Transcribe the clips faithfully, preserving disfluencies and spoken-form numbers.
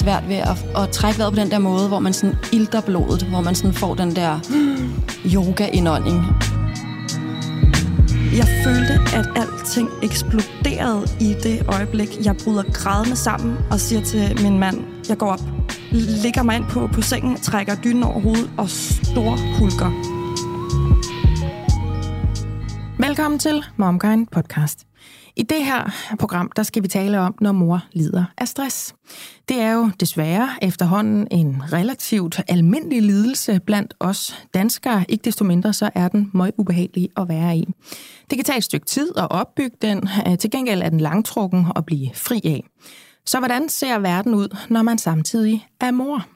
svært ved at, at trække vejret på den der måde, hvor man sådan ilter blodet, hvor man sådan får den der yoga-indånding. Jeg følte, at alting eksploderede i det øjeblik. Jeg bryder grædende sammen og siger til min mand, jeg går op, ligger mig ind på, på sengen, trækker dynen over hovedet og store hulker. Velkommen til MomKind Podcast. I det her program, der skal vi tale om, når mor lider af stress. Det er jo desværre efterhånden en relativt almindelig lidelse blandt os danskere. Ikke desto mindre, så er den meget ubehagelig at være i. Det kan tage et stykke tid at opbygge den. Til gengæld er den langtrukken at blive fri af. Så hvordan ser verden ud, når man samtidig er mor?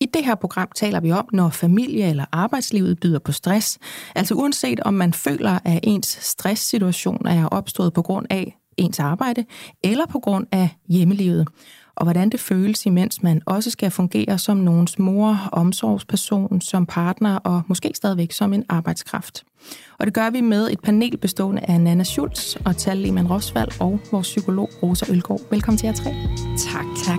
I det her program taler vi om, når familie- eller arbejdslivet byder på stress. Altså uanset om man føler, at ens stresssituation er opstået på grund af ens arbejde eller på grund af hjemmelivet. Og hvordan det føles, imens man også skal fungere som nogens mor, omsorgsperson, som partner og måske stadigvæk som en arbejdskraft. Og det gør vi med et panel bestående af Nanna Schultz, Ortal Leman Roswall og vores psykolog Rosa Øllgaard. Velkommen til jer tre. Tak, tak.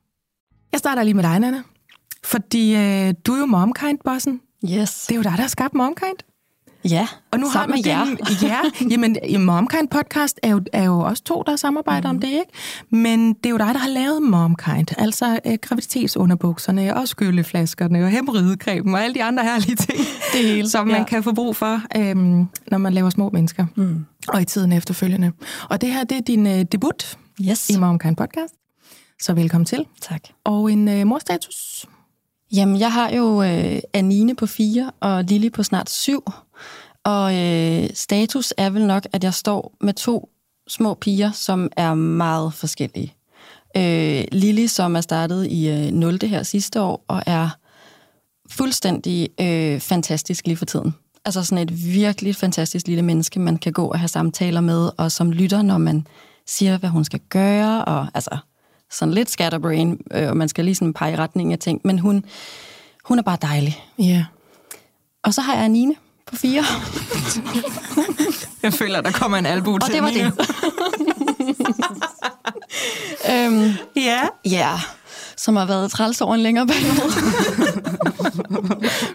Jeg starter lige med dig, Nanna, fordi øh, du er jo MomKind-bossen. Yes. Det er jo dig, der har skabt MomKind. Ja, og nu har man jer. Det, ja, jamen, MomKind Podcast er jo, er jo også to, der samarbejder mm. om det, ikke? Men det er jo dig, der har lavet MomKind, altså øh, graviditetsunderbukserne og skylleflaskerne og hemorridekremen og alle de andre herlige ting, det hele, som man ja. kan få brug for, øh, når man laver små mennesker mm. og i tiden efterfølgende. Og det her, det er din øh, debut yes. i MomKind Podcast. Så velkommen til. Tak. Og en øh, morstatus? Jamen, jeg har jo øh, Anine på fire og Lili på snart syv. Og øh, status er vel nok, at jeg står med to små piger, som er meget forskellige. Øh, Lili, som er startet i øh, nul det her sidste år, og er fuldstændig øh, fantastisk lige for tiden. Altså sådan et virkelig fantastisk lille menneske, man kan gå og have samtaler med, og som lytter, når man siger, hvad hun skal gøre, og altså... sådan lidt scatterbrain, øh, og man skal lige sådan pege i retning af ting, men hun, hun er bare dejlig. Ja. Yeah. Og så har jeg Anine på fire. Jeg føler, der kommer en albu til. Og det var det. Ja. øhm, yeah. yeah. Som har været træls over en længere periode.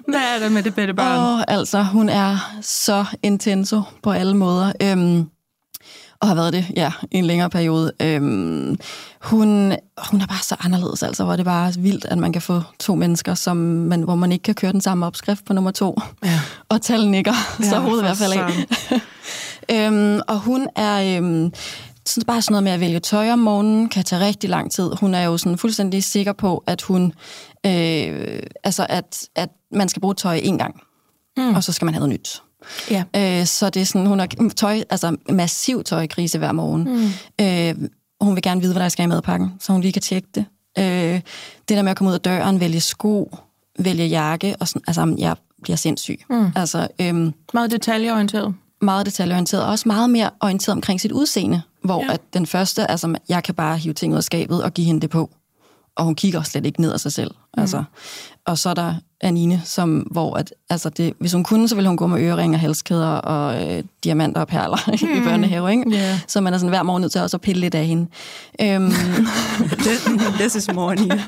Hvad er det med det bedre barn? Og altså, hun er så intenso på alle måder. Øhm, Og har været det, ja, i en længere periode. Øhm, hun, hun er bare så anderledes, altså, hvor det bare er vildt, at man kan få to mennesker, som man, hvor man ikke kan køre den samme opskrift på nummer to. Ja. Og tallene nikker, ja, så hovedet i hvert fald af. øhm, og hun er øhm, sådan, bare sådan noget med at vælge tøj om morgenen, kan tage rigtig lang tid. Hun er jo sådan fuldstændig sikker på, at, hun, øh, altså at, at man skal bruge tøj én gang, mm. og så skal man have noget nyt. Ja. Øh, så det er sådan, hun har tøj, altså massiv tøjkrise hver morgen. Mm. Øh, hun vil gerne vide, hvad der skal i madpakken, så hun lige kan tjekke det. Øh, det der med at komme ud af døren, vælge sko, vælge jakke, og sådan, altså jeg bliver sindssyg. Mm. Altså, øhm, meget detaljeorienteret. Meget detaljeorienteret, og også meget mere orienteret omkring sit udseende, hvor ja. at den første, altså jeg kan bare hive ting ud af skabet og give hende det på. Og hun kigger slet ikke ned af sig selv. Mm. Altså. Og så er der Anine, som, hvor at, altså det, hvis hun kunne, så ville hun gå med øreringer, halskæder og øh, diamanter og perler mm. i børnehave, ikke? Yeah. Så man er sådan hver morgen nødt til også at pille lidt af hende. Øhm. This is more, Anine.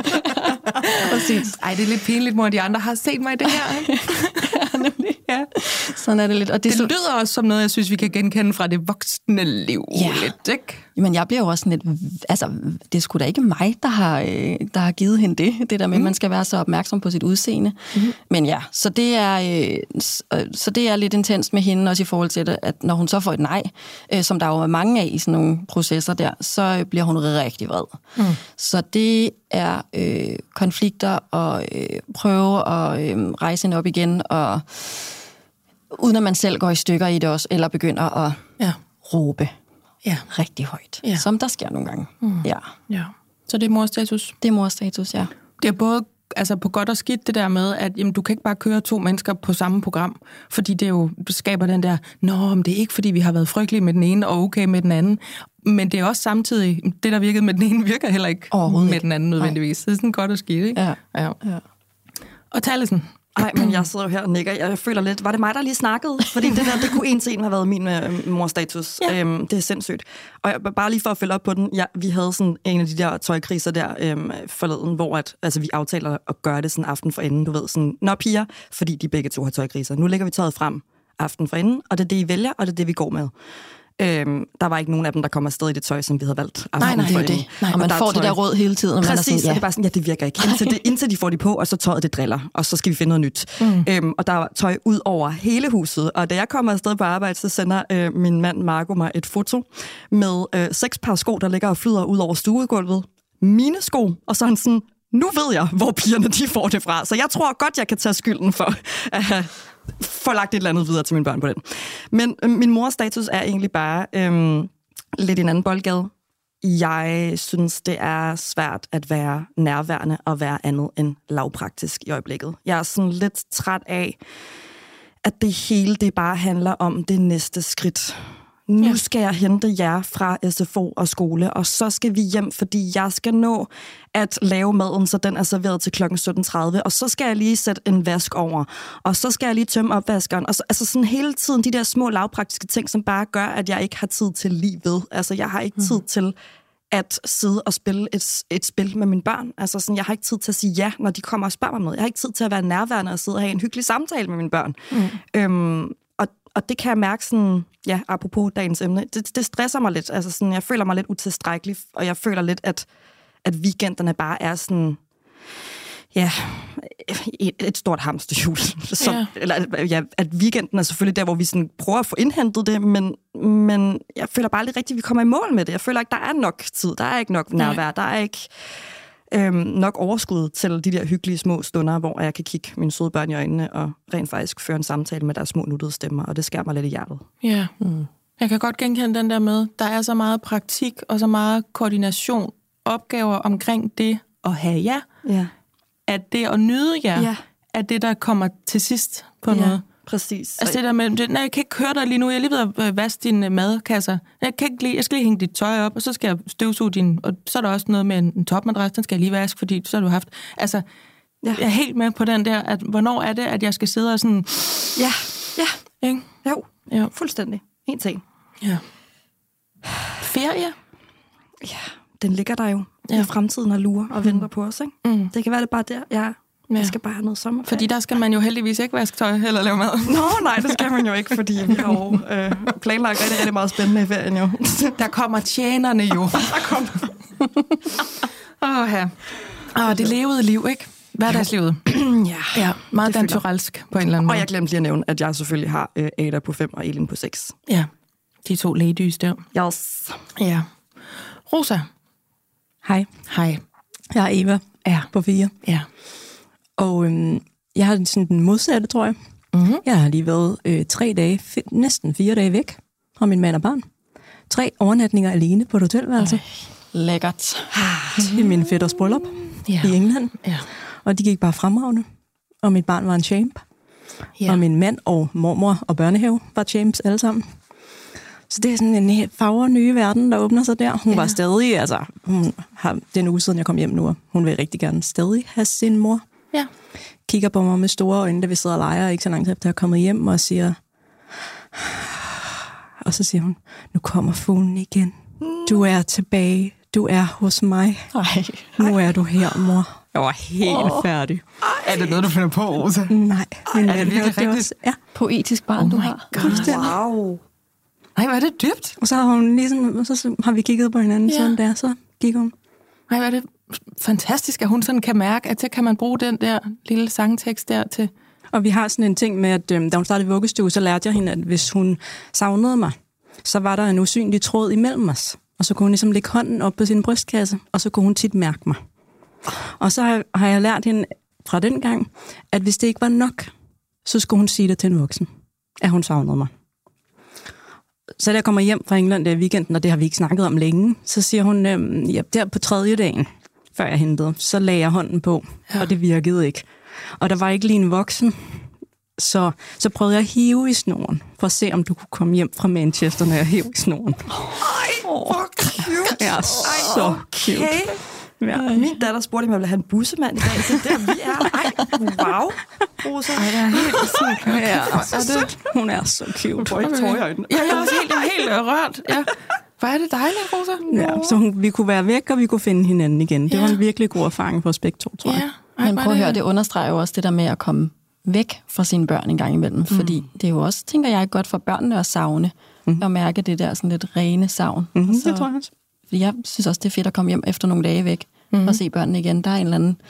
Præcis. Ej, det er lidt pinligt, mor, de andre har set mig i det her, ikke? Ja, sådan er det lidt. Og det, det lyder så... også som noget, jeg synes, vi kan genkende fra det voksne liv. Ja, lidt, ikke? Jamen, jeg bliver jo også sådan lidt... Altså, det er sgu da ikke mig, der har, der har givet hende det. Det der med, at mm. man skal være så opmærksom på sit udseende. Mm. Men ja, så det, er, så det er lidt intenst med hende, også i forhold til, det, at når hun så får et nej, som der jo er mange af i sådan nogle processer der, så bliver hun rigtig vred. Mm. Så det er øh, konflikter og øh, prøve at øh, rejse hende op igen, og uden at man selv går i stykker i det også, eller begynder at ja. råbe. Ja, rigtig højt, ja. Som der sker nogle gange. Mm. Ja. Ja. Så det er morstatus? Det er morstatus, ja. Det er både altså på godt og skidt det der med, at jamen, du kan ikke bare køre to mennesker på samme program, fordi det jo skaber den der, nå, men det er ikke, fordi vi har været frygtelige med den ene og okay med den anden, men det er også samtidig, det der virkede med den ene, virker heller ikke med ikke. Den anden nødvendigvis. Det er sådan godt og skidt, ikke? Ja. ja. ja. Og Tallesen? Nej, men jeg sidder jo her og nikker. Jeg føler lidt, var det mig, der lige snakkede? Fordi det der, det kunne en til en have været min øh, morstatus. Yeah. Øhm, det er sindssygt. Og jeg, bare lige for at følge op på den, ja, vi havde sådan en af de der tøjkriser der øhm, forleden, hvor at, altså, vi aftaler at gøre det sådan aften for enden. Du ved sådan, nå piger, fordi de begge to har tøjkriser. Nu lægger vi tøjet frem aften for enden, og det er det, I vælger, og det er det, vi går med. Øhm, der var ikke nogen af dem, der kom afsted i det tøj, som vi havde valgt. Nej, nej, det er det. Nej, og man får tøj. Det der råd hele tiden. Og præcis, man er sådan, ja. Og det er bare sådan, ja, det virker ikke. Indtil, det, indtil de får det på, og så tøjet det driller, og så skal vi finde noget nyt. Mm. Øhm, og der var tøj ud over hele huset, og da jeg kommer afsted på arbejde, så sender øh, min mand Marco mig et foto med øh, seks par sko, der ligger og flyder ud over stuegulvet. Mine sko, og så er han sådan, nu ved jeg, hvor pigerne de får det fra, så jeg tror godt, jeg kan tage skylden for at have får lagt et eller andet videre til mine børn på den. Men øh, min mors status er egentlig bare øh, lidt en anden boldgade. Jeg synes, det er svært at være nærværende og være andet end lavpraktisk i øjeblikket. Jeg er sådan lidt træt af, at det hele det bare handler om det næste skridt. Nu skal jeg hente jer fra S F O og skole, og så skal vi hjem, fordi jeg skal nå at lave maden, så den er serveret til klokken sytten tredive, og så skal jeg lige sætte en vask over, og så skal jeg lige tømme opvaskeren. Og så, altså sådan hele tiden de der små lavpraktiske ting, som bare gør, at jeg ikke har tid til livet. Altså jeg har ikke tid til at sidde og spille et, et spil med mine børn. Altså sådan, jeg har ikke tid til at sige ja, når de kommer og spørger mig noget. Jeg har ikke tid til at være nærværende og sidde og have en hyggelig samtale med mine børn. Mm. Øhm, Og det kan jeg mærke sådan, ja, apropos dagens emne, det, det stresser mig lidt. Altså sådan, jeg føler mig lidt utilstrækkelig, og jeg føler lidt, at, at weekenderne bare er sådan, ja, et, et stort hamsterhjul. Så, ja. Eller, ja, at weekenden er selvfølgelig der, hvor vi sådan prøver at få indhentet det, men, men jeg føler bare lidt rigtigt, at vi kommer i mål med det. Jeg føler ikke, der er nok tid, der er ikke nok nærvær, der er ikke... Øhm, nok overskud til de der hyggelige små stunder, hvor jeg kan kigge mine søde børn i øjnene og rent faktisk føre en samtale med deres små nuttede stemmer, og det skærer mig lidt i hjertet. Ja, mm. Jeg kan godt genkende den der med, der er så meget praktik og så meget koordination, opgaver omkring det at have jer, ja. At det at nyde jer, ja. At det der kommer til sidst på ja. Noget. Præcis. Altså det der med, nej, jeg kan ikke høre dig lige nu, jeg er lige ved at vaske dine madkasser. Jeg, kan ikke lige, jeg skal lige hænge dit tøj op, og så skal jeg støvsuge din... Og så er der også noget med en, en topmadras, den skal jeg lige vaske, fordi så har du haft... Altså, ja. Jeg er helt med på den der, at hvornår er det, at jeg skal sidde og sådan... Ja, ja, ikke? Jo, ja. Fuldstændig. En ting. Ja. Ferie? Ja, den ligger der jo ja. I fremtiden og lurer og mm. venter på os, ikke? Mm. Det kan være, det bare der, jeg... Ja. Jeg skal bare have noget sommerferie. Fordi der skal man jo heldigvis ikke vaske tøj eller lave mad. Nå, nej, det skal man jo ikke, fordi vi har jo øh, planlagt rigtig, rigtig meget spændende i ferien jo. Der kommer tjenerne jo. Der kommer. Åh, ja. Åh, det levede liv, ikke? Hverdagslivet. Ja. Ja, meget naturalsk på en eller anden måde. Og jeg glemte lige at nævne, at jeg selvfølgelig har øh, Ada på fem og Elin på seks. Ja, de to ladies der. Yes. Ja. Rosa. Hej. Hej. Jeg er Eva. Ja. På fire. Ja. Og øhm, jeg har sådan den modsatte, tror jeg. Mm-hmm. Jeg har lige været øh, tre dage, f- næsten fire dage væk fra min mand og barn. Tre overnatninger alene på et hotelværelse. Øj, lækkert. Ah, til min fætters bryllup yeah. i England. Yeah. Og de gik bare fremragende. Og mit barn var en champ. Yeah. Og min mand og mormor og børnehave var champs alle sammen. Så det er sådan en fagre nye verden, der åbner sig der. Hun yeah. var stadig, altså, hun har den uge siden, jeg kom hjem nu, og hun vil rigtig gerne stadig have sin mor. Ja. Kigger på mig med store øjne, da vi sidder og leger, ikke så langt efter jeg er kommet hjem, og siger... Og så siger hun, nu kommer fuglen igen. Du er tilbage. Du er hos mig. Ej, ej. Nu er du her, mor. Jeg var helt oh. færdig. Ej. Er det noget, du finder på, Rosa? Nej. Ej, er det virkelig rigtigt? Ja. Poetisk barn, oh du har. God. Wow. Ej, hvor er det dybt. Og så har hun ligesom, så har vi kigget på hinanden, ja. Sådan der, så gik hun. Ej, hvor er det fantastisk, at hun sådan kan mærke, at så kan man bruge den der lille sangtekst der til. Og vi har sådan en ting med, at øh, da hun startede i vuggestue, så lærte jeg hende, at hvis hun savnede mig, så var der en usynlig tråd imellem os. Og så kunne hun ligesom lægge hånden op på sin brystkasse, og så kunne hun tit mærke mig. Og så har jeg, har jeg lært hende fra den gang, at hvis det ikke var nok, så skulle hun sige det til en voksen, at hun savnede mig. Så da jeg kommer hjem fra England der i weekenden, og det har vi ikke snakket om længe, så siger hun, øh, ja, der på tredje dagen, før jeg hentede, så lagde jeg hånden på, ja. Og det virkede ikke. Og der var ikke lige en voksen, så, så prøvede jeg at hive i snoren, for at se, om du kunne komme hjem fra Manchester, når jeg hævde i snoren. Ej, hvor cute! Ja, så Ej, okay. cute. Ja. Min datter spurgte, om jeg ville have en bussemand i dag, så der vi er. Ej, wow, Rosa. Ej, det er helt sødt. Ja, er det? Hun er så cute. Hun får tårer i øjnene. Ja, jeg er også helt, helt rørt. Ja. Hvor er det dejligt, Rosa. Ja, så hun, vi kunne være væk, og vi kunne finde hinanden igen. Det ja. Var en virkelig god erfaring for os begge to, tror jeg. Ja. Ej, men prøv at høre, det understreger jo også det der med at komme væk fra sine børn en gang imellem. Mm. Fordi det er jo også, tænker jeg, godt for børnene at savne. Mm. Og mærke det der sådan lidt rene savn. Mm-hmm, så, det tror jeg også. Jeg synes også, det er fedt at komme hjem efter nogle dage væk mm-hmm. og se børnene igen. Der er en eller anden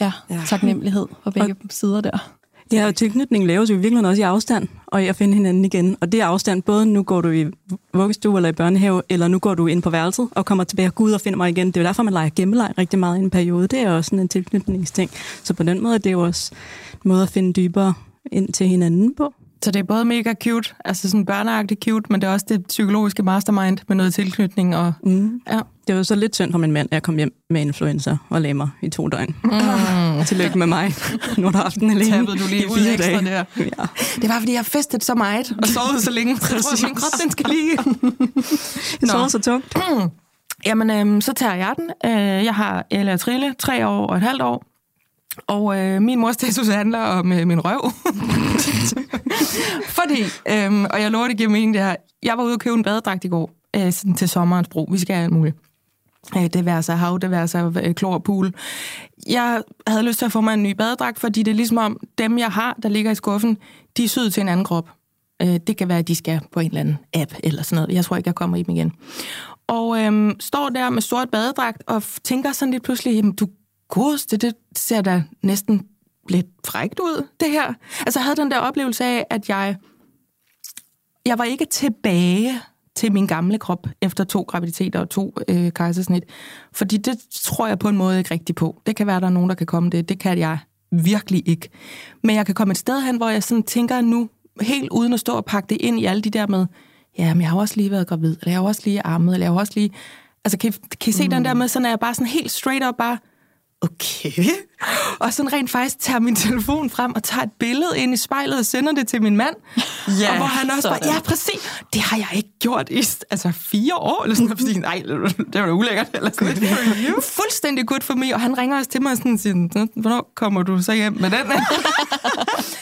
ja, ja. taknemmelighed på begge og, sider der. Ja, og tilknytningen laves jo virkelig også i afstand, og i at finde hinanden igen. Og det er afstand, både nu går du i vuggestue eller i børnehave, eller nu går du ind på værelset og kommer tilbage, gud, og finder mig igen. Det er jo derfor, man leger gemmeleg rigtig meget i en periode. Det er også sådan en tilknytningsting. Så på den måde er det jo også en måde at finde dybere ind til hinanden på. Så det er både mega cute, altså sådan børneagtigt cute, men det er også det psykologiske mastermind med noget tilknytning. Og, mm. ja. Det var så lidt synd for min mand, at jeg kom hjem med influenza og lagde mig i to døgn. Mm. Tillykke med mig. Nu er der aften alene. Tabede du lige ud ekstra der. Ja. Det var, fordi jeg festede så meget og sovede så længe. Jeg tror, min krop, den skal ligge. Jeg sovede så tungt. Mm. Jamen, øhm, så tager jeg den. Øh, jeg har Ella Trille, tre år og et halvt år. Og øh, min mors status handler om øh, min røv. Fordi, øh, og jeg lover det giver mening det her, jeg var ude og købe en badedragt i går øh, til sommerens brug. Vi skal have alt muligt. Øh, det være sig hav, det være sig øh, klor og pool. Jeg havde lyst til at få mig en ny badedragt, fordi det er ligesom om dem, jeg har, der ligger i skuffen, de er syet til en anden krop. Øh, det kan være, at de skal på en eller anden app eller sådan noget. Jeg tror ikke, jeg kommer i dem igen. Og øh, står der med sort badedragt og tænker sådan lidt pludselig, jamen du godeste, det ser da næsten lidt frækt ud, det her. Altså, jeg havde den der oplevelse af, at jeg, jeg var ikke tilbage til min gamle krop efter to graviditeter og to øh, kejsersnit. Fordi det tror jeg på en måde ikke rigtig på. Det kan være, der er nogen, der kan komme det. Det kan jeg virkelig ikke. Men jeg kan komme et sted hen, hvor jeg sådan tænker nu, helt uden at stå og pakke det ind i alle de der med, ja, men jeg har også lige været gravid, eller jeg har også lige ammet, eller jeg har også lige... Altså, kan, kan I se mm. den der med, sådan er jeg bare sådan helt straight up bare... Okay. Og sådan rent faktisk tager min telefon frem og tager et billede ind i spejlet og sender det til min mand. Ja, og hvor han også sådan. Bare, ja, præcis, det har jeg ikke gjort i altså, fire år, eller sådan noget. Nej, det var da ulækkert. Eller sådan noget. Fuldstændig godt for mig, og han ringer også til mig og sådan siger, hvornår kommer du så hjem med den?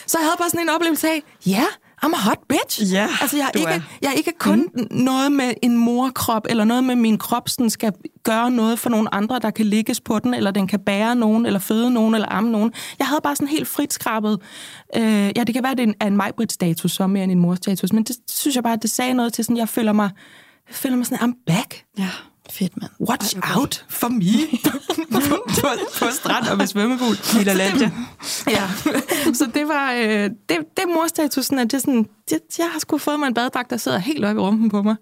Så jeg havde bare sådan en oplevelse af, ja, yeah, I'm a hot bitch. Ja, altså, jeg er ikke, er. Jeg er ikke kun mm. noget med en morkrop, eller noget med min krop, sådan skal gøre noget for nogle andre, der kan ligges på den, eller den kan bære nogen, eller føde nogen, eller amme nogen. Jeg havde bare sådan helt frit skrabet. Øh, ja, det kan være, at det er en Majbritt-status, så mere end en mor-status, men det synes jeg bare, at det sagde noget til sådan, jeg føler mig, jeg føler mig sådan, I'm back. Ja, fedt, mand. Watch Ej, okay. out for me. på, på strand og med svømmefugl. Lille ja. Så det var... Øh, det, det morstatusen, at det sådan, det, jeg har sgu fået mig en badedragt, der sidder helt oppe i rumpen på mig.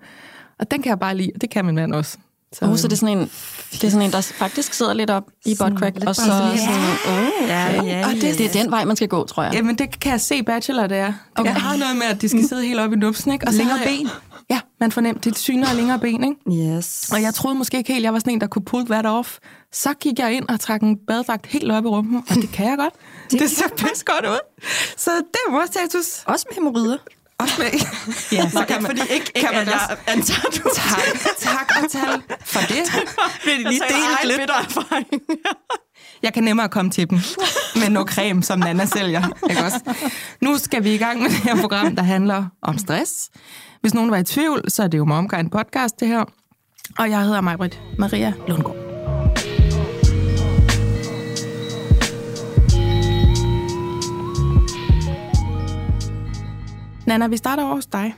Og den kan jeg bare lide, og det kan min mand også. Så, oh, så det, er sådan en, det er sådan en, der faktisk sidder lidt op i buttcrack, og så sådan... Yeah. Oh, ja, ja, ja, og det, ja, ja. Det er den vej, man skal gå, tror jeg. Jamen, det kan jeg se Bachelor, det er. Okay. Jeg har noget med, at de skal sidde helt oppe i nupsen, ikke? Og længere ben. Ja, man fornemte, det er synere og længere ben, ikke? Yes. Og jeg troede måske ikke helt, jeg var sådan en, der kunne pull that off. Så gik jeg ind og trak en badedragt helt op i rumpen, og det kan jeg godt. det, det ser pisse godt ud. Så det er vores status. Også med hæmorider. Også med... ja, så kan man... Fordi ikke, ikke kan man også... Antager du... Tak, tak og tal for det. Vil de lige dele lidt erfaring? Jeg kan nemmere komme til dem med noget creme, som Nanna sælger. Ikke også? Nu skal vi i gang med det her program, der handler om stress. Hvis nogen var i tvivl, så er det jo MomKind Podcast, det her. Og jeg hedder Majbritt Maria Lundgaard. Nanna, vi starter over hos dig.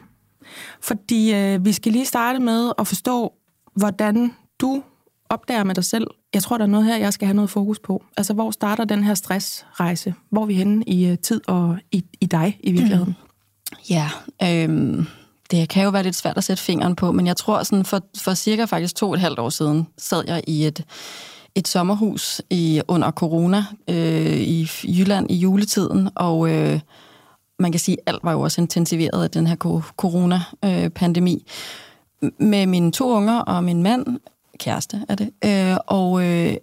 Fordi øh, vi skal lige starte med at forstå, hvordan du opdager med dig selv. Jeg tror, der er noget her, jeg skal have noget fokus på. Altså, hvor starter den her stressrejse? Hvor er vi henne i uh, tid og i, i dig i virkeligheden? Mm. Ja, øhm, det kan jo være lidt svært at sætte fingeren på, men jeg tror, sådan for, for cirka faktisk to og et halvt år siden, sad jeg i et, et sommerhus i, under corona øh, i Jylland i juletiden, og øh, man kan sige, at alt var jo også intensiveret af den her corona-pandemi. Øh, med mine to unger og min mand, kæreste er det, øh, og, øh,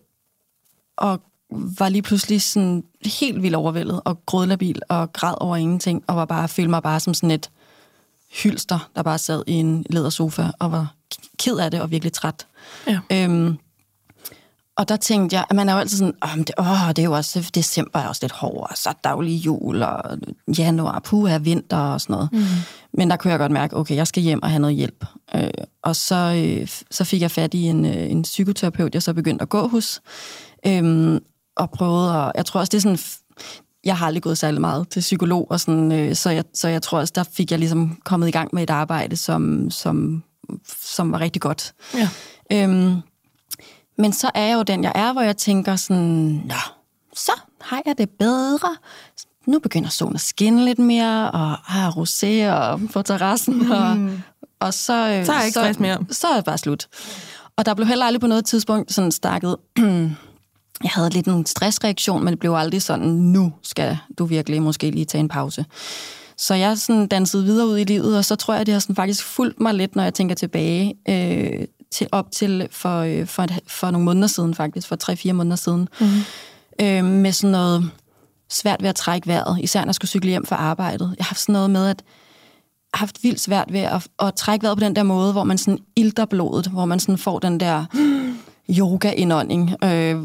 og var lige pludselig sådan helt vildt overvældet og grødlabil og græd over ingenting, og var bare, følte mig bare som sådan et hylster, der bare sad i en lædersofa og var ked af det og virkelig træt. Ja. Øhm, og der tænkte jeg, at man er jo altid sådan, åh, det, åh, det er jo også, december er også lidt hård, og så daglig jul, og januar, puha, vinter og sådan noget. Mm. Men der kunne jeg godt mærke, okay, jeg skal hjem og have noget hjælp. Øh, og så, øh, så fik jeg fat i en, øh, en psykoterapeut, jeg så begyndte at gå hos, øh, og prøvede at, jeg tror også, det er sådan, jeg har aldrig gået særlig meget til psykolog, og sådan, øh, så, jeg, så jeg tror også, der fik jeg ligesom kommet i gang med et arbejde, som, som, som var rigtig godt. Ja. Øh, Men så er jeg jo den, jeg er, hvor jeg tænker sådan, nå, så har jeg det bedre. Nu begynder solen at skinne lidt mere, og har roséer på terrassen, og, mm. og så, så, er jeg ikke så, mere. så er det bare slut. Og der blev heller aldrig på noget tidspunkt sådan stakket. Jeg havde lidt en stressreaktion, men det blev aldrig sådan, nu skal du virkelig måske lige tage en pause. Så jeg sådan dansede videre ud i livet, og så tror jeg, det har sådan faktisk fulgt mig lidt, når jeg tænker tilbage øh, til op til for, for, for nogle måneder siden faktisk, for tre-fire måneder siden, mm-hmm. øh, med sådan noget svært ved at trække vejret, især når jeg skulle cykle hjem fra arbejdet. Jeg har haft sådan noget med, at jeg har haft vildt svært ved at, at trække vejret på den der måde, hvor man sådan ilter blodet, hvor man sådan får den der yoga-indånding, øh,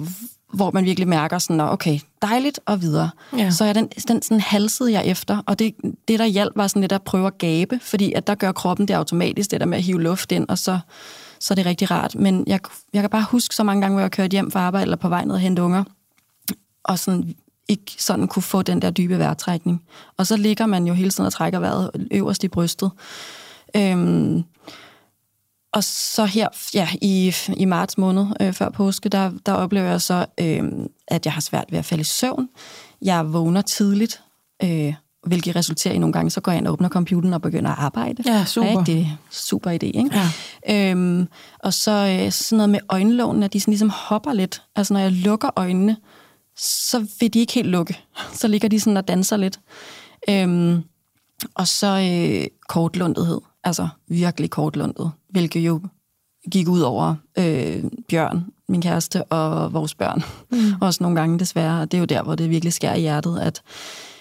hvor man virkelig mærker sådan, okay, dejligt og videre. Ja. Så jeg, den, den sådan halsede jeg efter, og det, det der hjalp var sådan lidt at prøve at gabe, fordi at der gør kroppen det automatisk, det der med at hive luft ind, og så så det er rigtig rart. Men jeg, jeg kan bare huske så mange gange, hvor jeg kørte hjem fra arbejde, eller på vej ned og hente unger, og sådan, ikke sådan kunne få den der dybe vejrtrækning. Og så ligger man jo hele tiden og trækker vejret øverst i brystet. Øhm, og så her ja, i, i marts måned, øh, før påske, der, der oplever jeg så, øh, at jeg har svært ved at falde i søvn. Jeg vågner tidligt, øh, hvilket resulterer i nogle gange, så går jeg ind og åbner computeren og begynder at arbejde. Ja, super. Ja, det er en super idé, ikke? Ja. Øhm, og så sådan noget med øjenlågene, at de sådan ligesom hopper lidt. Altså, når jeg lukker øjnene, så vil de ikke helt lukke. Så ligger de sådan og danser lidt. Øhm, og så øh, kortluntethed. Altså, virkelig kortluntet. Hvilket jo gik ud over øh, Bjørn, min kæreste, og vores børn. Mm. Også nogle gange, desværre. Og det er jo der, hvor det virkelig skærer i hjertet, at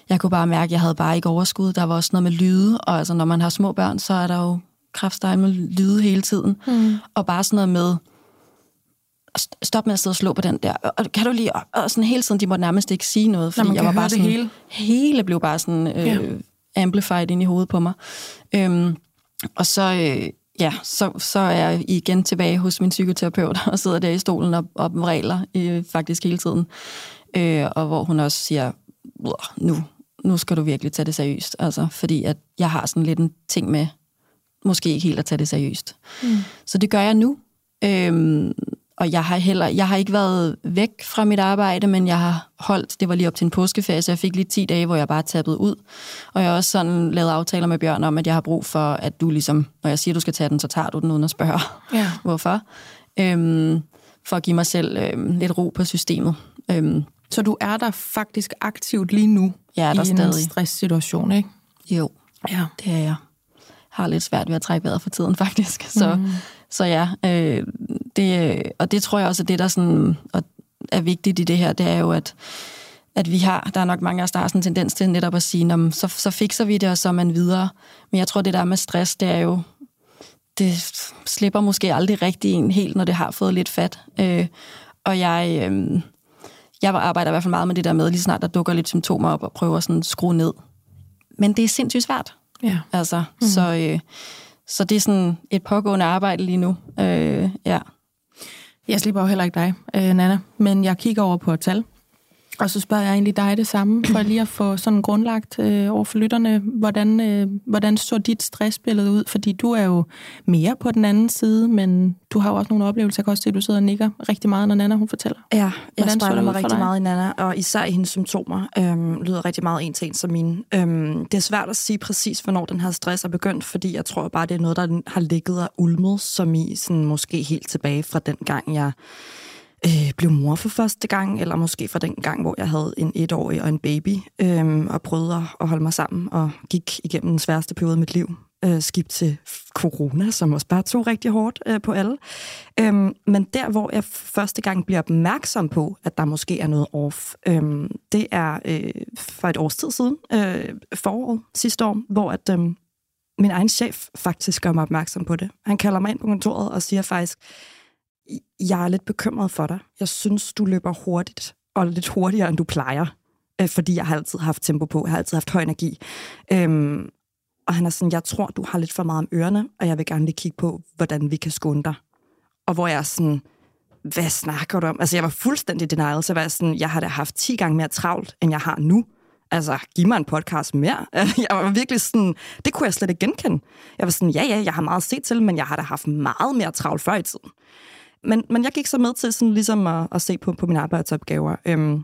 jeg kunne bare mærke, at jeg havde bare ikke overskud. Der var også noget med lyde, og altså, når man har små børn, så er der jo kraftsteg med lyde hele tiden. Mm. Og bare sådan noget med, stop med at sidde og slå på den der. Og kan du lige, og sådan hele tiden, de måtte nærmest ikke sige noget, fordi Nå, jeg var bare sådan, hele. hele blev bare sådan øh, ja. amplified ind i hovedet på mig. Øhm, og så, øh, ja, så, så er jeg igen tilbage hos min psykoterapeut, og sidder der i stolen og, og regler øh, faktisk hele tiden. Øh, og hvor hun også siger, nu... nu skal du virkelig tage det seriøst, altså, fordi at jeg har sådan lidt en ting med, måske ikke helt at tage det seriøst. Mm. Så det gør jeg nu, øhm, og jeg har heller, jeg har ikke været væk fra mit arbejde, men jeg har holdt, det var lige op til en påskeferie, så jeg fik lige ti dage, hvor jeg bare tappede ud, og jeg har også sådan lavet aftaler med Bjørn om, at jeg har brug for, at du ligesom, når jeg siger, du skal tage den, så tager du den uden at spørge, yeah. hvorfor, øhm, for at give mig selv øhm, lidt ro på systemet. Øhm, Så du er der faktisk aktivt lige nu jeg er der i en stadig. stresssituation, ikke? Jo, ja. Det er jeg. Har lidt svært ved at trække vejret for tiden, faktisk. Så, mm. så ja, øh, det, og det tror jeg også, at det, der sådan, og er vigtigt i det her, det er jo, at, at vi har, der er nok mange af os, der har sådan en tendens til netop at sige, Nå, så, så fikser vi det, og så er man videre. Men jeg tror, det der med stress, det er jo, det slipper måske aldrig rigtig en helt, når det har fået lidt fat. Øh, og jeg... Øh, Jeg arbejder i hvert fald meget med det der med, lige snart der dukker lidt symptomer op og prøver sådan at skrue ned. Men det er sindssygt svært. Ja. Altså, mm. så, øh, så det er sådan et pågående arbejde lige nu. Øh, ja. Jeg slipper jo heller ikke dig, øh, Nanna, men jeg kigger over på et tal, Og så spørger jeg egentlig dig det samme, for lige at få sådan grundlagt øh, over for lytterne, hvordan, øh, hvordan så dit stressbillede ud? Fordi du er jo mere på den anden side, men du har jo også nogle oplevelser, jeg kan også se, at du sidder og nikker rigtig meget, når Nanna hun fortæller. Ja, jeg hvordan spejler mig rigtig dig? meget i Nanna, og især i hendes symptomer øh, lyder rigtig meget en til en som mine. Øh, det er svært at sige præcis, hvornår den her stress er begyndt, fordi jeg tror bare, det er noget, der har ligget og ulmet, som i sådan, måske helt tilbage fra den gang, jeg... Øh, blev mor for første gang, eller måske fra den gang, hvor jeg havde en etårig og en baby, øh, og prøvede at holde mig sammen, og gik igennem den sværeste periode af mit liv. Øh, skib til corona, som også bare tog rigtig hårdt øh, på alle. Øh, men der, hvor jeg første gang bliver opmærksom på, at der måske er noget off, øh, det er øh, for et års tid siden, øh, foråret sidste år, hvor at, øh, min egen chef faktisk gør mig opmærksom på det. Han kalder mig ind på kontoret og siger faktisk, jeg er lidt bekymret for dig. Jeg synes, du løber hurtigt, og lidt hurtigere, end du plejer. Fordi jeg har altid haft tempo på, jeg har altid haft høj energi. Øhm, og han er sådan, jeg tror, du har lidt for meget om ørerne, og jeg vil gerne lige kigge på, hvordan vi kan skåne dig. Og hvor jeg er sådan, hvad snakker du om? Altså, jeg var fuldstændig denial, så var jeg sådan, jeg har da haft ti gange mere travlt, end jeg har nu. Altså, giv mig en podcast mere. Jeg var virkelig sådan, det kunne jeg slet ikke genkende. Jeg var sådan, ja, ja, jeg har meget set til, men jeg har da haft meget mere travlt før i tiden. Men, men jeg gik så med til sådan ligesom at, at se på, på mine arbejdsopgaver. Øhm,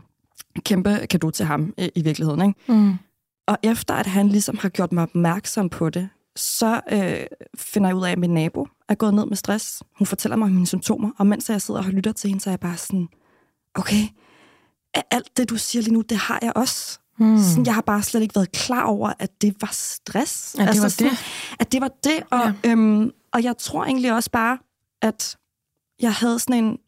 kæmpe cadeau til ham øh, i virkeligheden, ikke? Mm. Og efter at han ligesom har gjort mig opmærksom på det, så øh, finder jeg ud af, at min nabo er gået ned med stress. Hun fortæller mig om mine symptomer, og mens jeg sidder og lytter til hende, så er jeg bare sådan, okay, alt det, du siger lige nu, det har jeg også. Hmm. Sådan, jeg har bare slet ikke været klar over, at det var stress. At det altså, var sådan, det. At det var det, og, ja. øhm, og jeg tror egentlig også bare, at... Jeg havde sådan en